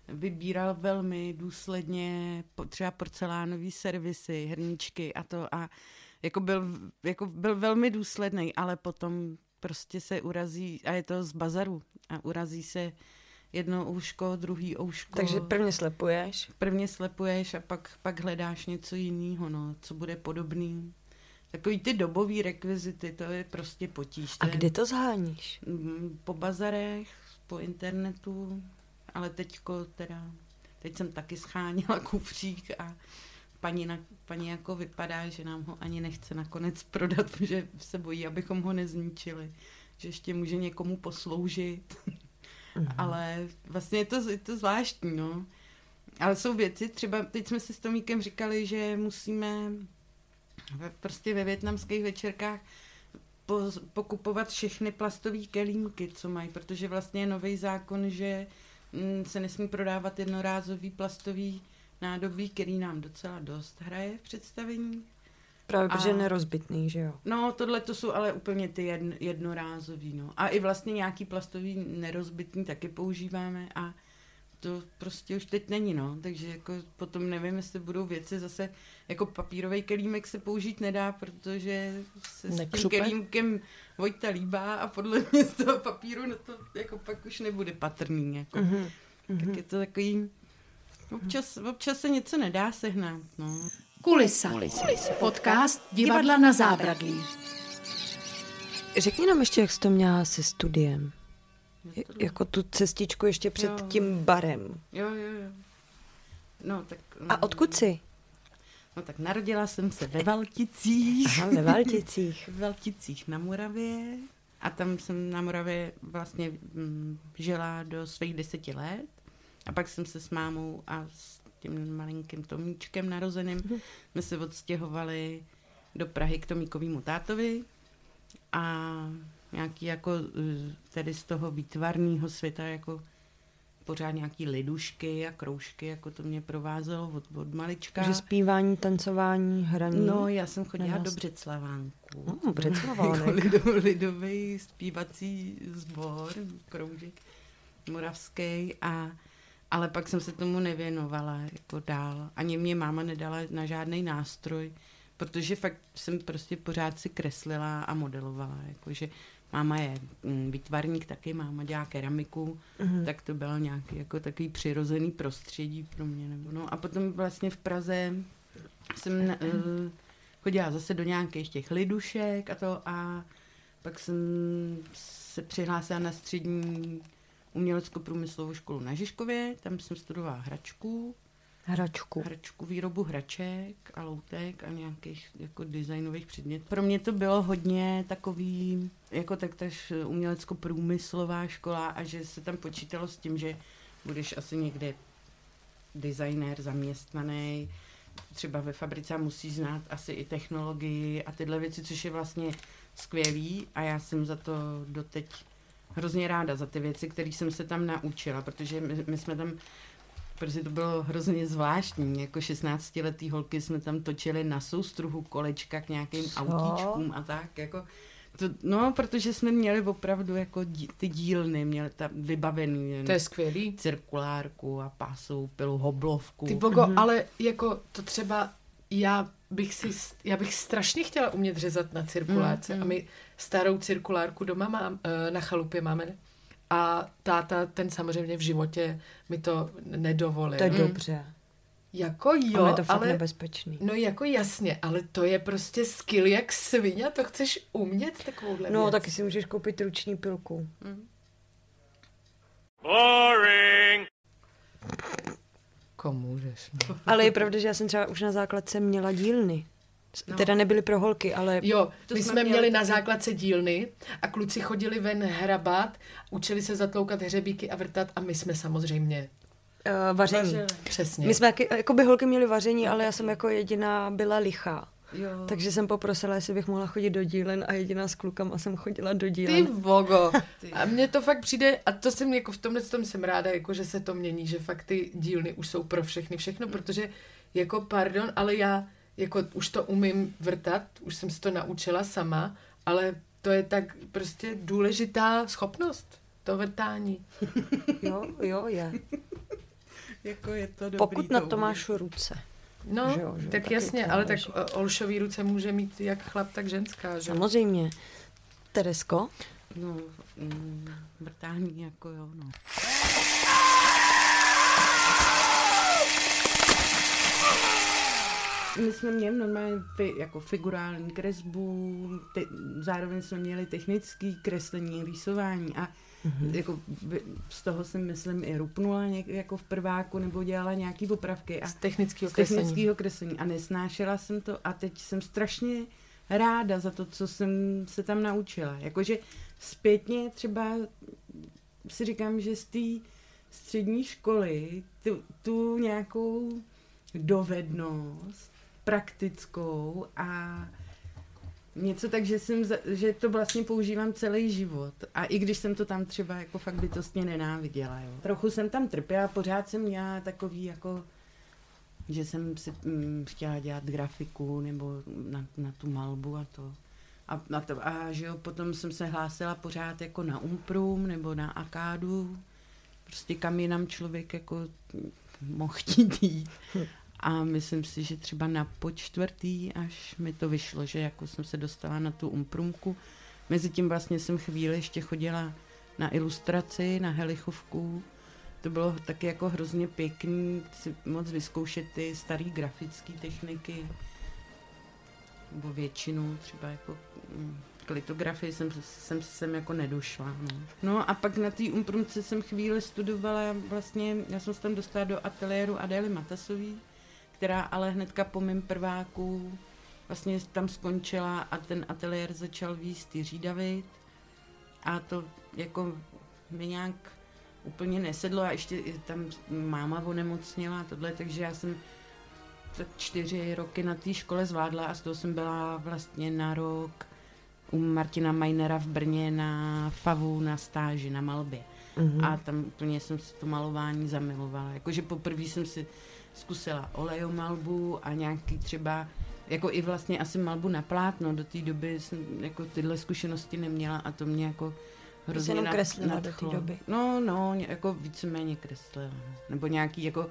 vybíral velmi důsledně třeba porcelánové servisy, hrníčky a to a byl velmi důsledný, ale potom prostě se urazí, a je to z bazaru, a urazí se jedno ouško, druhý ouško. Takže prvně slepuješ a pak hledáš něco jiného, no, co bude podobný. Takový ty dobový rekvizity, to je prostě potíž. A kde to zháníš? Po bazarech, po internetu, ale teď jsem taky sháněla kufřík a paní jako vypadá, že nám ho ani nechce nakonec prodat, protože se bojí, abychom ho nezničili, že ještě může někomu posloužit. Ale vlastně je to zvláštní, no. Ale jsou věci, třeba teď jsme si s Tomíkem říkali, že musíme prostě ve vietnamských večerkách pokupovat všechny plastové kelímky, co mají, protože vlastně je nový zákon, že se nesmí prodávat jednorázový plastový nádobí, který nám docela dost hraje v představení. Právě, protože je nerozbitný, že jo? No, tohle to jsou ale úplně ty jednorázový, no. A i vlastně nějaký plastový nerozbitný taky používáme a to prostě už teď není, no. Takže jako potom nevím, jestli budou věci zase, jako papírový kelímek se použít nedá, protože se nekřupe. S tím kelímkem Vojta líbá a podle mě z toho papíru no to jako pak už nebude patrný, jako. Mm-hmm. Tak je to takový... Občas se něco nedá sehnat, no. Kulisa. Podcast Divadla na zábradlí. Řekni nám ještě, jak jsi to měla se studiem. Jako tu cestičku ještě před tím barem. Jo. No, tak, a odkud jsi? No tak narodila jsem se ve Valticích. Aha, ve Valticích. Ve Valticích na Moravě. A tam jsem na Moravě vlastně žila do svých 10 let. A pak jsem se s mámou a s tím malinkým Tomíčkem narozeným jsme se odstěhovali do Prahy k Tomíkovému tátovi a nějaký jako tedy z toho výtvarného světa jako pořád nějaký lidušky a kroužky, jako to mě provázelo od malička. Takže zpívání, tancování, hraní. No, já jsem chodila do Břeclavánku. No, Břeclavánek. Jako lidový zpívací sbor, kroužek moravský a ale pak jsem se tomu nevěnovala jako dál. Ani mě máma nedala na žádný nástroj, protože fakt jsem prostě pořád si kreslila a modelovala. Jakože máma je výtvarník taky, máma dělá keramiku, tak to bylo nějaký jako takový přirozený prostředí pro mě. Nebo no. A potom vlastně v Praze jsem chodila zase do nějakých těch lidušek a to a pak jsem se přihlásila na střední umělecko-průmyslovou školu na Žižkově, tam jsem studovala hračku, výrobu hraček a loutek a nějakých jako designových předmětů. Pro mě to bylo hodně takový, jako taktaž umělecko-průmyslová škola a že se tam počítalo s tím, že budeš asi někde designér zaměstnaný, třeba ve fabrice a musíš znát asi i technologii a tyhle věci, což je vlastně skvělý a já jsem za to doteď hrozně ráda za ty věci, které jsem se tam naučila, protože my jsme tam, protože to bylo hrozně zvláštní, jako 16letý holky jsme tam točili na soustruhu kolečka k nějakým autíčkům a tak, jako to, no, protože jsme měli opravdu jako ty dílny, měli tam vybavený. To je skvělý. Cirkulárku a pásovou pilu, hoblovku. Ty bogo, ale jako to třeba já bych strašně chtěla umět řezat na cirkuláce a my starou cirkulárku doma na chalupě máme a táta, ten samozřejmě v životě mi to nedovolil. To je dobře. Jako jo, ale... je to fakt nebezpečný. No jako jasně, ale to je prostě skill jak svině, to chceš umět takovouhle věc. Taky si můžeš koupit ruční pilku. Boring! Komu řeš, no. Ale je pravda, že já jsem třeba už na základce měla dílny. Teda nebyly pro holky, ale... Jo, my jsme měli na základce dílny a kluci chodili ven hrabat, učili se zatloukat hřebíky a vrtat a my jsme samozřejmě... vaření. Přesně. My jsme jako by holky měly vaření, ale já jsem jako jediná byla lichá. Jo. Takže jsem poprosila, jestli bych mohla chodit do dílen a jediná s klukama jsem chodila do dílen. Ty vogo. A mně to fakt přijde, a to jsem jako v tomhle tom jsem ráda, jako že se to mění, že fakt ty dílny už jsou pro všechny všechno, protože jako pardon, ale já jako už to umím vrtat, už jsem si to naučila sama, ale to je tak prostě důležitá schopnost, to vrtání. Jo, je. Jako je to dobrý. Pokud na to máš ruce. No, že jo, tak jasně, ale tak olšový ruce může mít jak chlap, tak ženská, že? Samozřejmě. Teresko? No, vrtání jako jo, no. My jsme měli normálně jako figurální kresbu, zároveň jsme měli technické kreslení, rýsování a jako z toho jsem, myslím, i rupnula jako v prváku nebo dělala nějaký opravky. A z technického kreslení. A nesnášela jsem to a teď jsem strašně ráda za to, co jsem se tam naučila. Jakože zpětně třeba si říkám, že z té střední školy tu nějakou dovednost praktickou a něco tak, že to vlastně používám celý život. A i když jsem to tam třeba jako fakt bytostně nenáviděla, jo. Trochu jsem tam trpěla, pořád jsem měla takový jako, že jsem si chtěla dělat grafiku nebo na tu malbu a to. A že jo, potom jsem se hlásila pořád jako na Umprum nebo na Akádu, prostě kam jinam člověk jako mohl chtít jít. A myslím si, že třeba na počtvrtý, až mi to vyšlo, že jako jsem se dostala na tu Umprumku. Mezitím vlastně jsem chvíli ještě chodila na ilustraci, na helichovku. To bylo taky jako hrozně pěkný, si moc vyzkoušet ty staré grafické techniky. Nebo většinu, třeba jako k litografii jsem jako nedošla. No a pak na té Umprumce jsem chvíli studovala, vlastně já jsem se tam dostala do ateliéru Adély Matasové, která ale hnedka po mým prváku vlastně tam skončila a ten ateliér začal vést Jiří David a to jako mi nějak úplně nesedlo a ještě tam máma onemocněla a tohle, takže já jsem 4 roky na té škole zvládla a z toho jsem byla vlastně na rok u Martina Majnera v Brně na FAVu na stáži, na malbě. Mm-hmm. A tam úplně jsem si to malování zamilovala. Jakože poprvé jsem si zkusila olejomalbu a nějaký třeba, jako i vlastně asi malbu na plátno. Do té doby jsem jako tyhle zkušenosti neměla a to mě jako hrozně nadchlo. No, jako víceméně kreslila. Nebo nějaký jako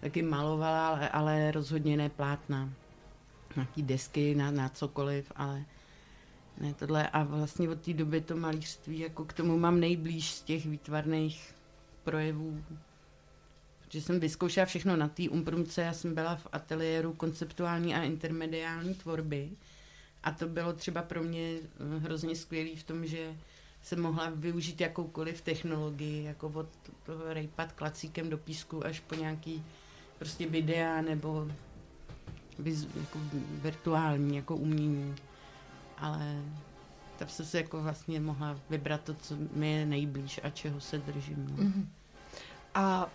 taky malovala, ale rozhodně ne plátna. Nějaký desky na cokoliv, ale ne tohle. A vlastně od té doby to malířství, jako k tomu mám nejblíž z těch výtvarných projevů. Protože jsem vyzkoušela všechno na té Umprumce. Já jsem byla v ateliéru konceptuální a intermediální tvorby. A to bylo třeba pro mě hrozně skvělý v tom, že jsem mohla využít jakoukoliv technologii, jako od toho rejpat klacíkem do písku až po nějaký prostě videa nebo jako virtuální jako umění. Ale tam jsem se jako vlastně mohla vybrat to, co mi je nejblíž a čeho se držím. No. Mm-hmm. A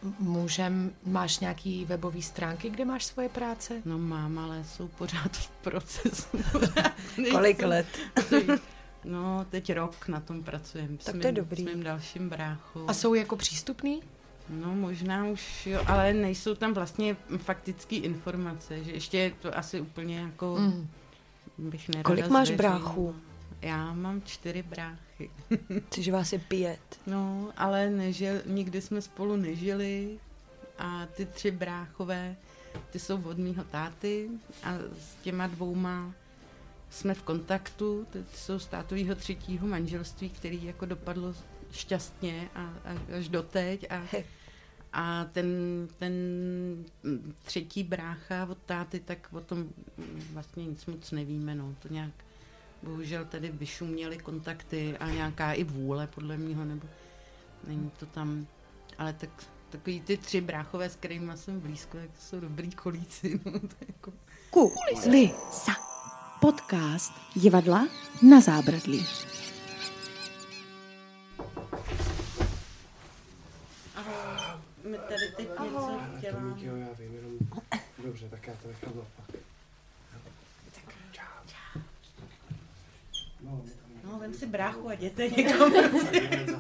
máš nějaký webové stránky, kde máš svoje práce? No mám, ale jsou pořád v procesu. Kolik let? No, teď rok na tom pracujeme s mým dalším bráchou. A jsou jako přístupný? No, možná už jo, ale nejsou tam vlastně faktické informace, že ještě je to asi úplně jako bych nerada. Kolik máš bráchů? Já mám 4 bráchy. Což vás je 5. No, ale nikdy jsme spolu nežili a ty 3 bráchové, ty jsou od mýho táty a s těma 2 jsme v kontaktu, teď jsou z tátovýho 3. manželství, který jako dopadlo šťastně a až doteď a ten 3. brácha od táty, tak o tom vlastně nic moc nevíme, no, to nějak bohužel tady vyšuměly kontakty a nějaká i vůle podle mýho, nebo není to tam, ale tak takový ty 3 bráchové, s kterými jsem blízko, tak to jsou dobrý kolíci, no, to je jako... Kulisa. Podcast Divadla na zábradlí. Ahoj, my tady teď něco děláme. Já vím, jenom... Dobře, tak já to nechám napak. Čau. No, vem si bráchu a jděte někomu.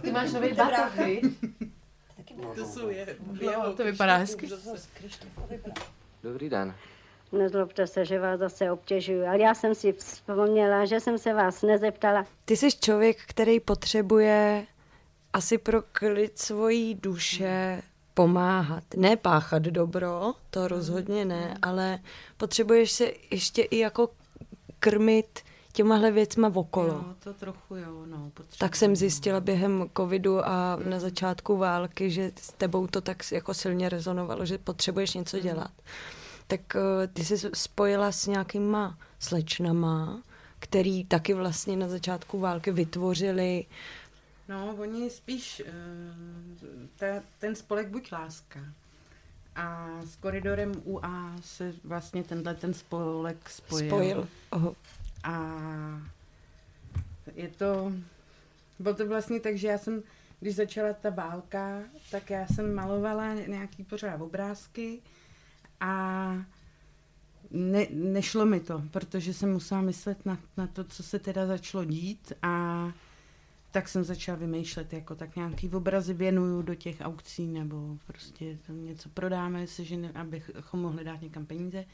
Ty máš nový batoh, to jsou je. To vypadá hezky. Dobrý den. Nezlobte se, že vás zase obtěžuju, ale já jsem si vzpomněla, že jsem se vás nezeptala. Ty jsi člověk, který potřebuje asi pro klid svojí duše pomáhat. Ne páchat dobro, to rozhodně ne, ale potřebuješ se ještě i jako krmit těmahle věcma okolo. No, to trochu jo, no. Tak jsem zjistila během covidu a na začátku války, že s tebou to tak jako silně rezonovalo, že potřebuješ něco dělat. Tak ty jsi spojila s nějakýma slečnama, který taky vlastně na začátku války vytvořili. No, oni spíš ten spolek Buď Láska. A s Koridorem UA se vlastně tenhle ten spolek spojil. Oho. A bylo to vlastně tak, že já jsem, když začala ta válka, tak já jsem malovala nějaký pořád obrázky. A ne, nešlo mi to, protože jsem musela myslet na to, co se teda začalo dít, a tak jsem začala vymýšlet, jako tak nějaký obrazy věnuju do těch aukcí, nebo prostě něco prodáme, sežene, abychom mohli dát někam peníze.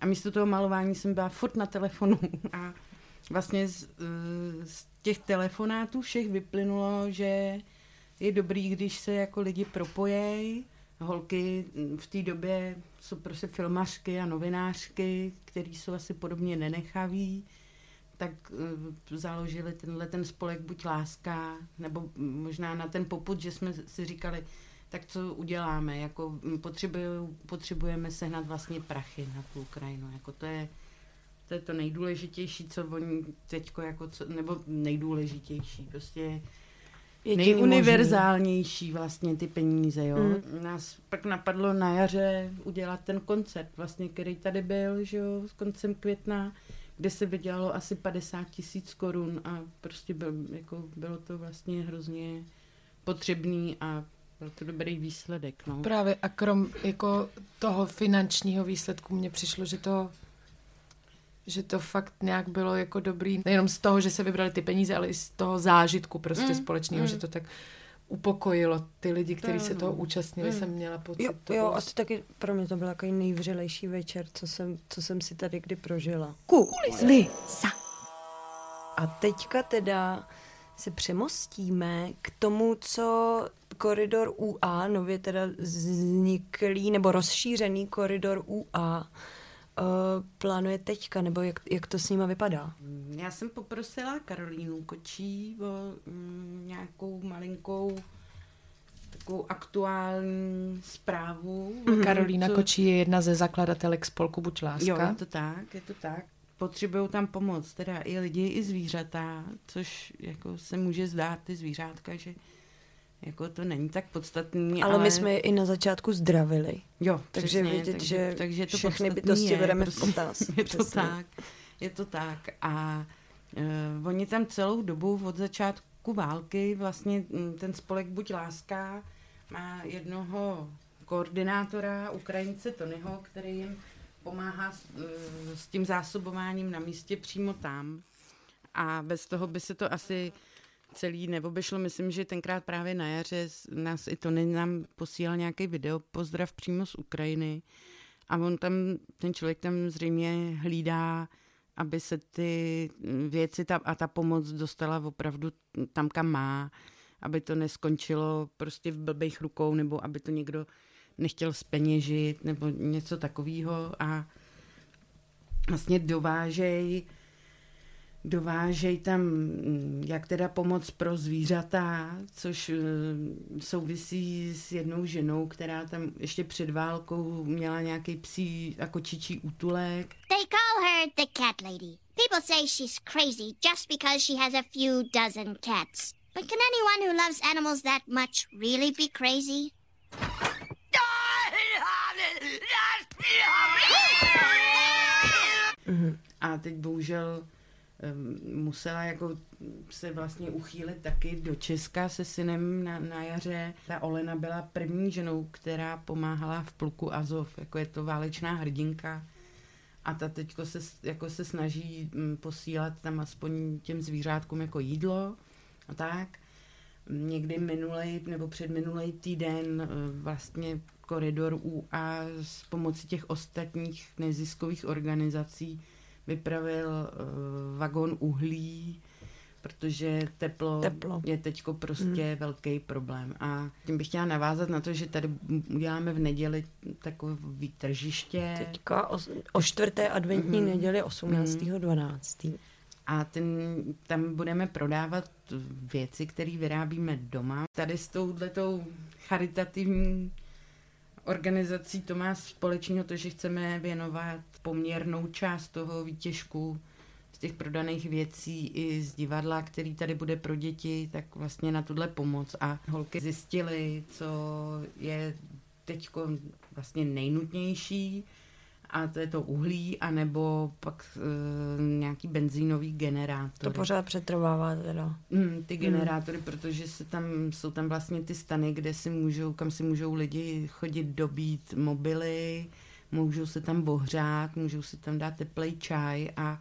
A místo toho malování jsem byla furt na telefonu a vlastně z těch telefonátů všech vyplynulo, že je dobrý, když se jako lidi propojejí, holky v té době jsou prostě filmařky a novinářky, který jsou asi podobně nenechaví, tak založili tenhle ten spolek Buď Láska, nebo možná na ten popud, že jsme si říkali, tak co uděláme, jako potřebujeme sehnat vlastně prachy na tu Ukrajinu, jako to je to nejdůležitější, co oni teďko jako, nebo nejdůležitější, prostě nejuniverzálnější vlastně ty peníze, jo. Nás pak napadlo na jaře udělat ten koncert vlastně, který tady byl, že jo, s koncem května, kde se vydělalo asi 50 000 korun a prostě bylo to vlastně hrozně potřebný a byl to dobrý výsledek, no. Právě a krom jako toho finančního výsledku mně přišlo, že to fakt nějak bylo jako dobrý, nejenom z toho, že se vybrali ty peníze, ale i z toho zážitku prostě společného, že to tak upokojilo ty lidi, kteří se toho účastnili, jsem měla pocit. Jo, a to taky pro mě to byl takový nejvřelejší večer, co jsem si tady kdy prožila. Kulisa! A teďka teda se přemostíme k tomu, co koridor UA, nově teda vzniklý nebo rozšířený koridor UA, plánuje teďka, nebo jak to s nima vypadá? Já jsem poprosila Karolínu Kočí o nějakou malinkou takovou aktuální zprávu. Karolína Kočí je jedna ze zakladatelek spolku Buď Láska. Jo, je to tak. Potřebují tam pomoc, teda i lidi, i zvířata, což jako se může zdát, ty zvířátka, že jako to není tak podstatný, ale my jsme je i na začátku zdravili. Jo, takže přesně, vidět, takže to všechny bytosti bereme v potaz. Je to tak. A oni tam celou dobu od začátku války, vlastně ten spolek Buď Láska má jednoho koordinátora, Ukrajince Tonyho, který jim pomáhá s tím zásobováním na místě přímo tam. A bez toho by se to asi celý neobešlo. Myslím, že tenkrát právě na jaře nás i Tony nám posílal nějaký video pozdrav přímo z Ukrajiny a on tam, ten člověk tam zřejmě hlídá, aby se ty věci a ta pomoc dostala opravdu tam, kam má, aby to neskončilo prostě v blbejch rukou, nebo aby to někdo nechtěl zpeněžit nebo něco takového, a vlastně dovážej tam, jak teda pomoc pro zvířata, což souvisí s jednou ženou, která tam ještě před válkou měla nějaký psí a kočičí útulek. They call her the cat lady. People say she's crazy just because she has a few dozen cats. But can anyone who loves animals that much really be crazy? A teď bohužel musela jako se vlastně uchýlit taky do Česka se synem na jaře. Ta Olena byla první ženou, která pomáhala v pluku Azov, jako je to válečná hrdinka, a ta teďko se snaží posílat tam aspoň těm zvířátkům jako jídlo a tak. Někdy minulej nebo předminulej týden vlastně koridor UA s pomocí těch ostatních neziskových organizací vypravil vagon uhlí, protože teplo je teďko prostě velký problém. A tím bych chtěla navázat na to, že tady uděláme v neděli takové tržiště. Teďka o čtvrté adventní neděli 18.12. A tam budeme prodávat věci, které vyrábíme doma. Tady s touhletou charitativní organizací to má společného to, že chceme věnovat poměrnou část toho výtěžku z těch prodaných věcí i z divadla, který tady bude pro děti, tak vlastně na tuhle pomoc. A holky zjistily, co je teď vlastně nejnutnější, a to je to uhlí, anebo pak nějaký benzínový generátor. To pořád přetrvává teda. Ty generátory, protože jsou tam vlastně ty stany, kam si můžou lidi chodit dobít mobily, můžou se tam ohřát, můžou si tam dát teplej čaj a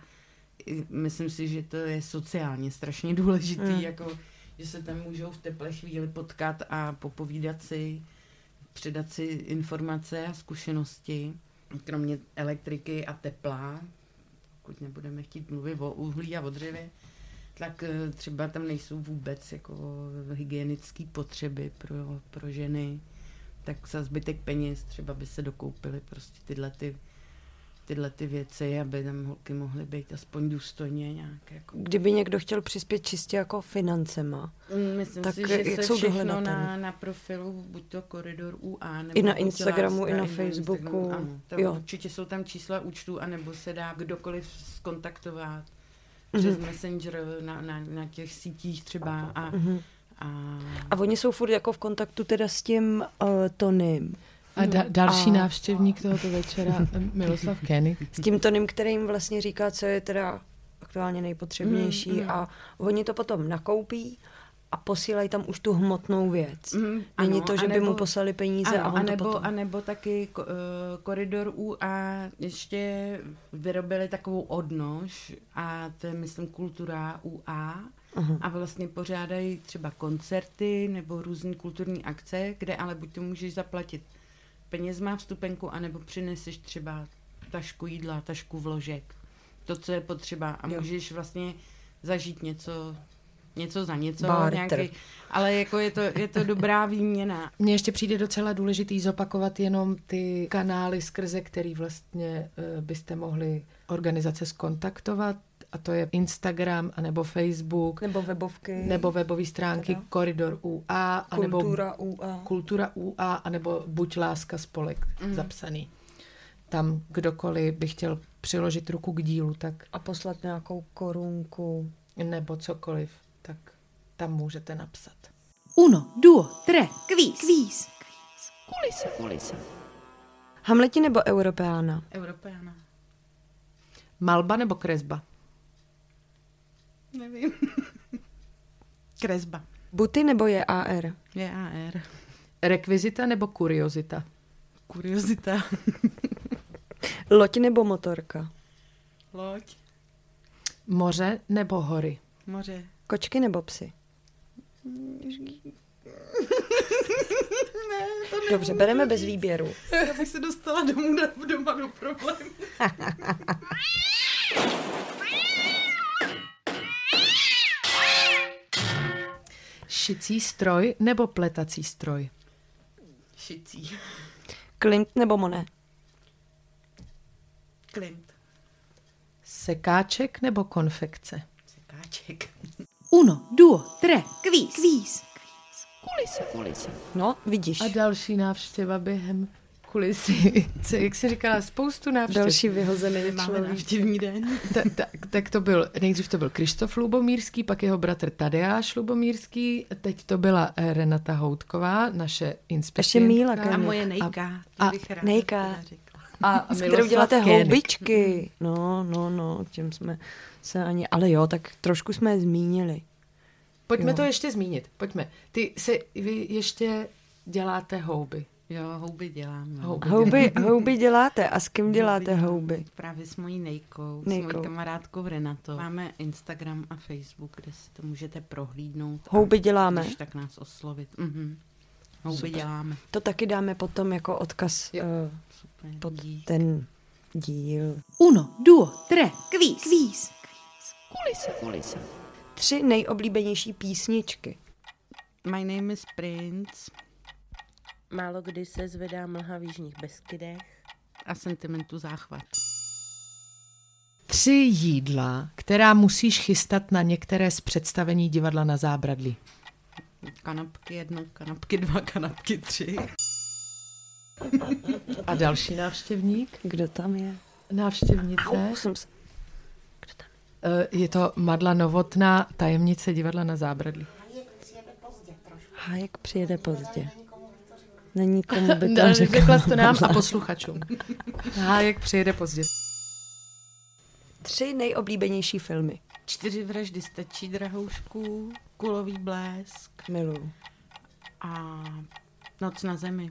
myslím si, že to je sociálně strašně důležitý, jako, že se tam můžou v teplé chvíli potkat a popovídat si, předat si informace a zkušenosti. Kromě elektriky a tepla, pokud nebudeme chtít mluvit o uhlí a o dřevě, tak třeba tam nejsou vůbec jako hygienické potřeby pro ženy, tak za zbytek peněz třeba by se dokoupily prostě tyhle ty věci, aby tam holky mohly být aspoň důstojně nějak. Jako... Kdyby někdo chtěl přispět čistě jako financema, myslím tak si, že jak jsou všechno na profilu, buď to Koridor UA, nebo i na Instagramu, i na Facebooku. Ano, určitě jsou tam čísla účtů, anebo se dá kdokoliv skontaktovat přes Messenger na těch sítích třeba a oni jsou furt jako v kontaktu teda s tím Tonym. A další návštěvník tohoto večera, Miloslav Kénik. S tím Tonym, který jim vlastně říká, co je teda aktuálně nejpotřebnější a oni to potom nakoupí a posílají tam už tu hmotnou věc. Není to, že by mu poslali peníze a on to potom. A nebo taky Koridor UA ještě vyrobili takovou odnož a to je, myslím, Kultura UA a vlastně pořádají třeba koncerty nebo různé kulturní akce, kde ale buď to můžeš zaplatit peněz má vstupenku, anebo přineseš třeba tašku jídla, tašku vložek. To, co je potřeba. A můžeš vlastně zažít něco za něco. Nějaký, ale jako je to dobrá výměna. Mně ještě přijde docela důležitý zopakovat jenom ty kanály, skrze který vlastně byste mohli organizace skontaktovat. A to je Instagram, anebo Facebook. Nebo webovky. Nebo webové stránky teda? Koridor UA. Anebo Kultura UA, anebo Buď Láska spolek zapsaný. Tam kdokoliv by chtěl přiložit ruku k dílu, tak... A poslat nějakou korunku. Nebo cokoliv, tak tam můžete napsat. Uno, duo, tre, kvíz. Kulise. Hamleti nebo Europeana? Europeana. Malba nebo kresba? Nevím. Kresba. Buty nebo JAR? JAR. Rekvizita nebo kuriozita? Kuriozita. Loď nebo motorka? Loď. Moře nebo hory? Moře. Kočky nebo psy? Ne, dobře, bereme bez výběru. Já bych se dostala doma do problému. Šicí stroj nebo pletací stroj? Šicí. Klimt nebo Monet? Klimt. Sekáček nebo konfekce? Sekáček. Uno, duo, tre, kvíz. Kulise. No, vidíš. A další návštěva během kulisy. Jak jsi říkala, spoustu návštěv. Další vyhozený máme návštěvní den. Tak to byl, nejdřív to byl Krištof Lubomírský, pak jeho bratr Tadeáš Lubomírský, teď to byla Renata Houtková, naše inspektorka. Ještě Míla Kamek. A moje Nejka. Nejka. A s kterou děláte houbičky. No, tím jsme se ani, ale jo, tak trošku jsme je zmínili. Pojďme to ještě zmínit, pojďme. Vy ještě děláte houby. Jo, houby dělám. Houby děláte a s kým děláte houby? Právě s mojí Nejkou. S mojí kamarádkou Renatou. Máme Instagram a Facebook, kde si to můžete prohlídnout. Houby děláme. Když tak nás oslovit. Houby super. Děláme. To taky dáme potom jako odkaz pod ten díl. Uno, duo, tre, kvíz. Kulise. 3 nejoblíbenější písničky. My Name is Prince. Málo kdy se zvedá mlha v Jižních Beskydech. A Sentimentu záchvat. 3 jídla, která musíš chystat na některé z představení divadla na Zábradlí. Kanapky 1, kanapky 2, kanapky 3. A další návštěvník? Kdo tam je? Návštěvnice? Kdo tam je? Je to Madla Novotná, tajemnice divadla na Zábradlí. Hájek přijede pozdě. Není komu by to řekla. To nám a posluchačům. Hájek přijede pozdě. 3 nejoblíbenější filmy. 4 vraždy stačí, Drahoušku, Kulový blesk. Miluju. A Noc na zemi.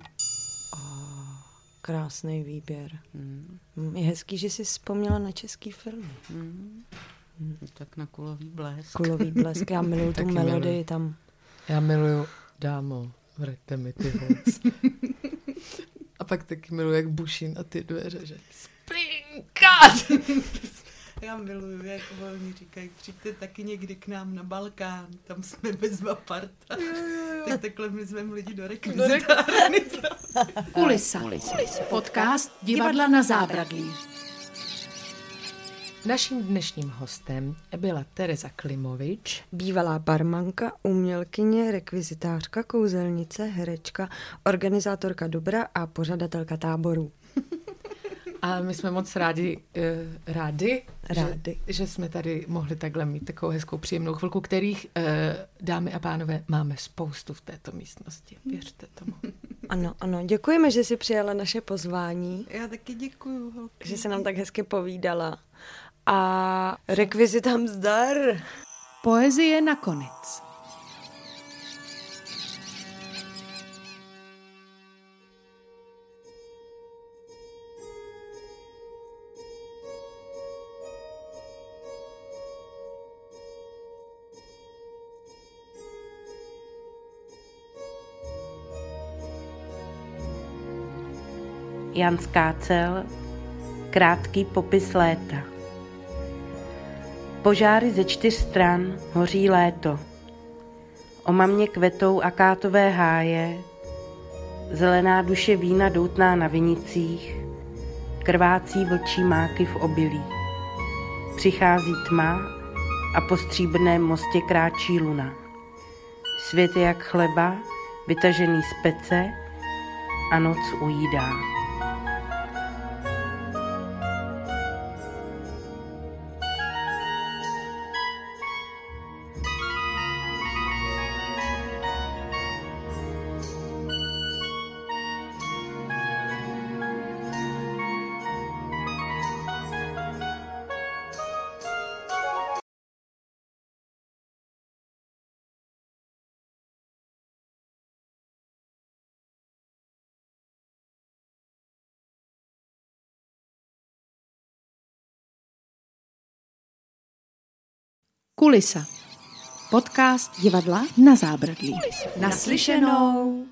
Krásný výběr. Mm. Je hezký, že jsi vzpomněla na český film. Mm. Mm. Tak na Kulový blesk. Kulový blesk, já miluju tu melodii tam. Já miluju, dámo, vraťte mi ty hlas. A pak taky miluju, jak bušín a ty dveře, že spinkat! Já miluju, jak oni říkají, přijďte taky někdy k nám na Balkán, tam jsme bezva parta. Tak takhle my zveme lidi do rekvizitárny. Kulisa. Podcast Divadla na zábradlí. Naším dnešním hostem byla Tereza Klimovič, bývalá barmanka, umělkyně, rekvizitářka, kouzelnice, herečka, organizátorka Dobra a pořadatelka táborů. A my jsme moc rádi. Že jsme tady mohli takhle mít takovou hezkou příjemnou chvilku, kterých, dámy a pánové, máme spoustu v této místnosti. Věřte tomu. Ano, ano. Děkujeme, že jsi přijala naše pozvání. Já taky děkuju. Holky. Že se nám tak hezky povídala. A rekvizitám zdar. Poezie nakonec. Jan Skácel, krátký popis léta. Požáry ze 4 stran hoří léto. Omamně kvetou akátové háje, zelená duše vína doutná na vinicích, krvácí vlčí máky v obilí. Přichází tma a po stříbrném mostě kráčí luna. Svět je jak chleba, vytažený z pece a noc ujídá. Kulisa. Podcast Divadla na zábradlí. Naslyšenou.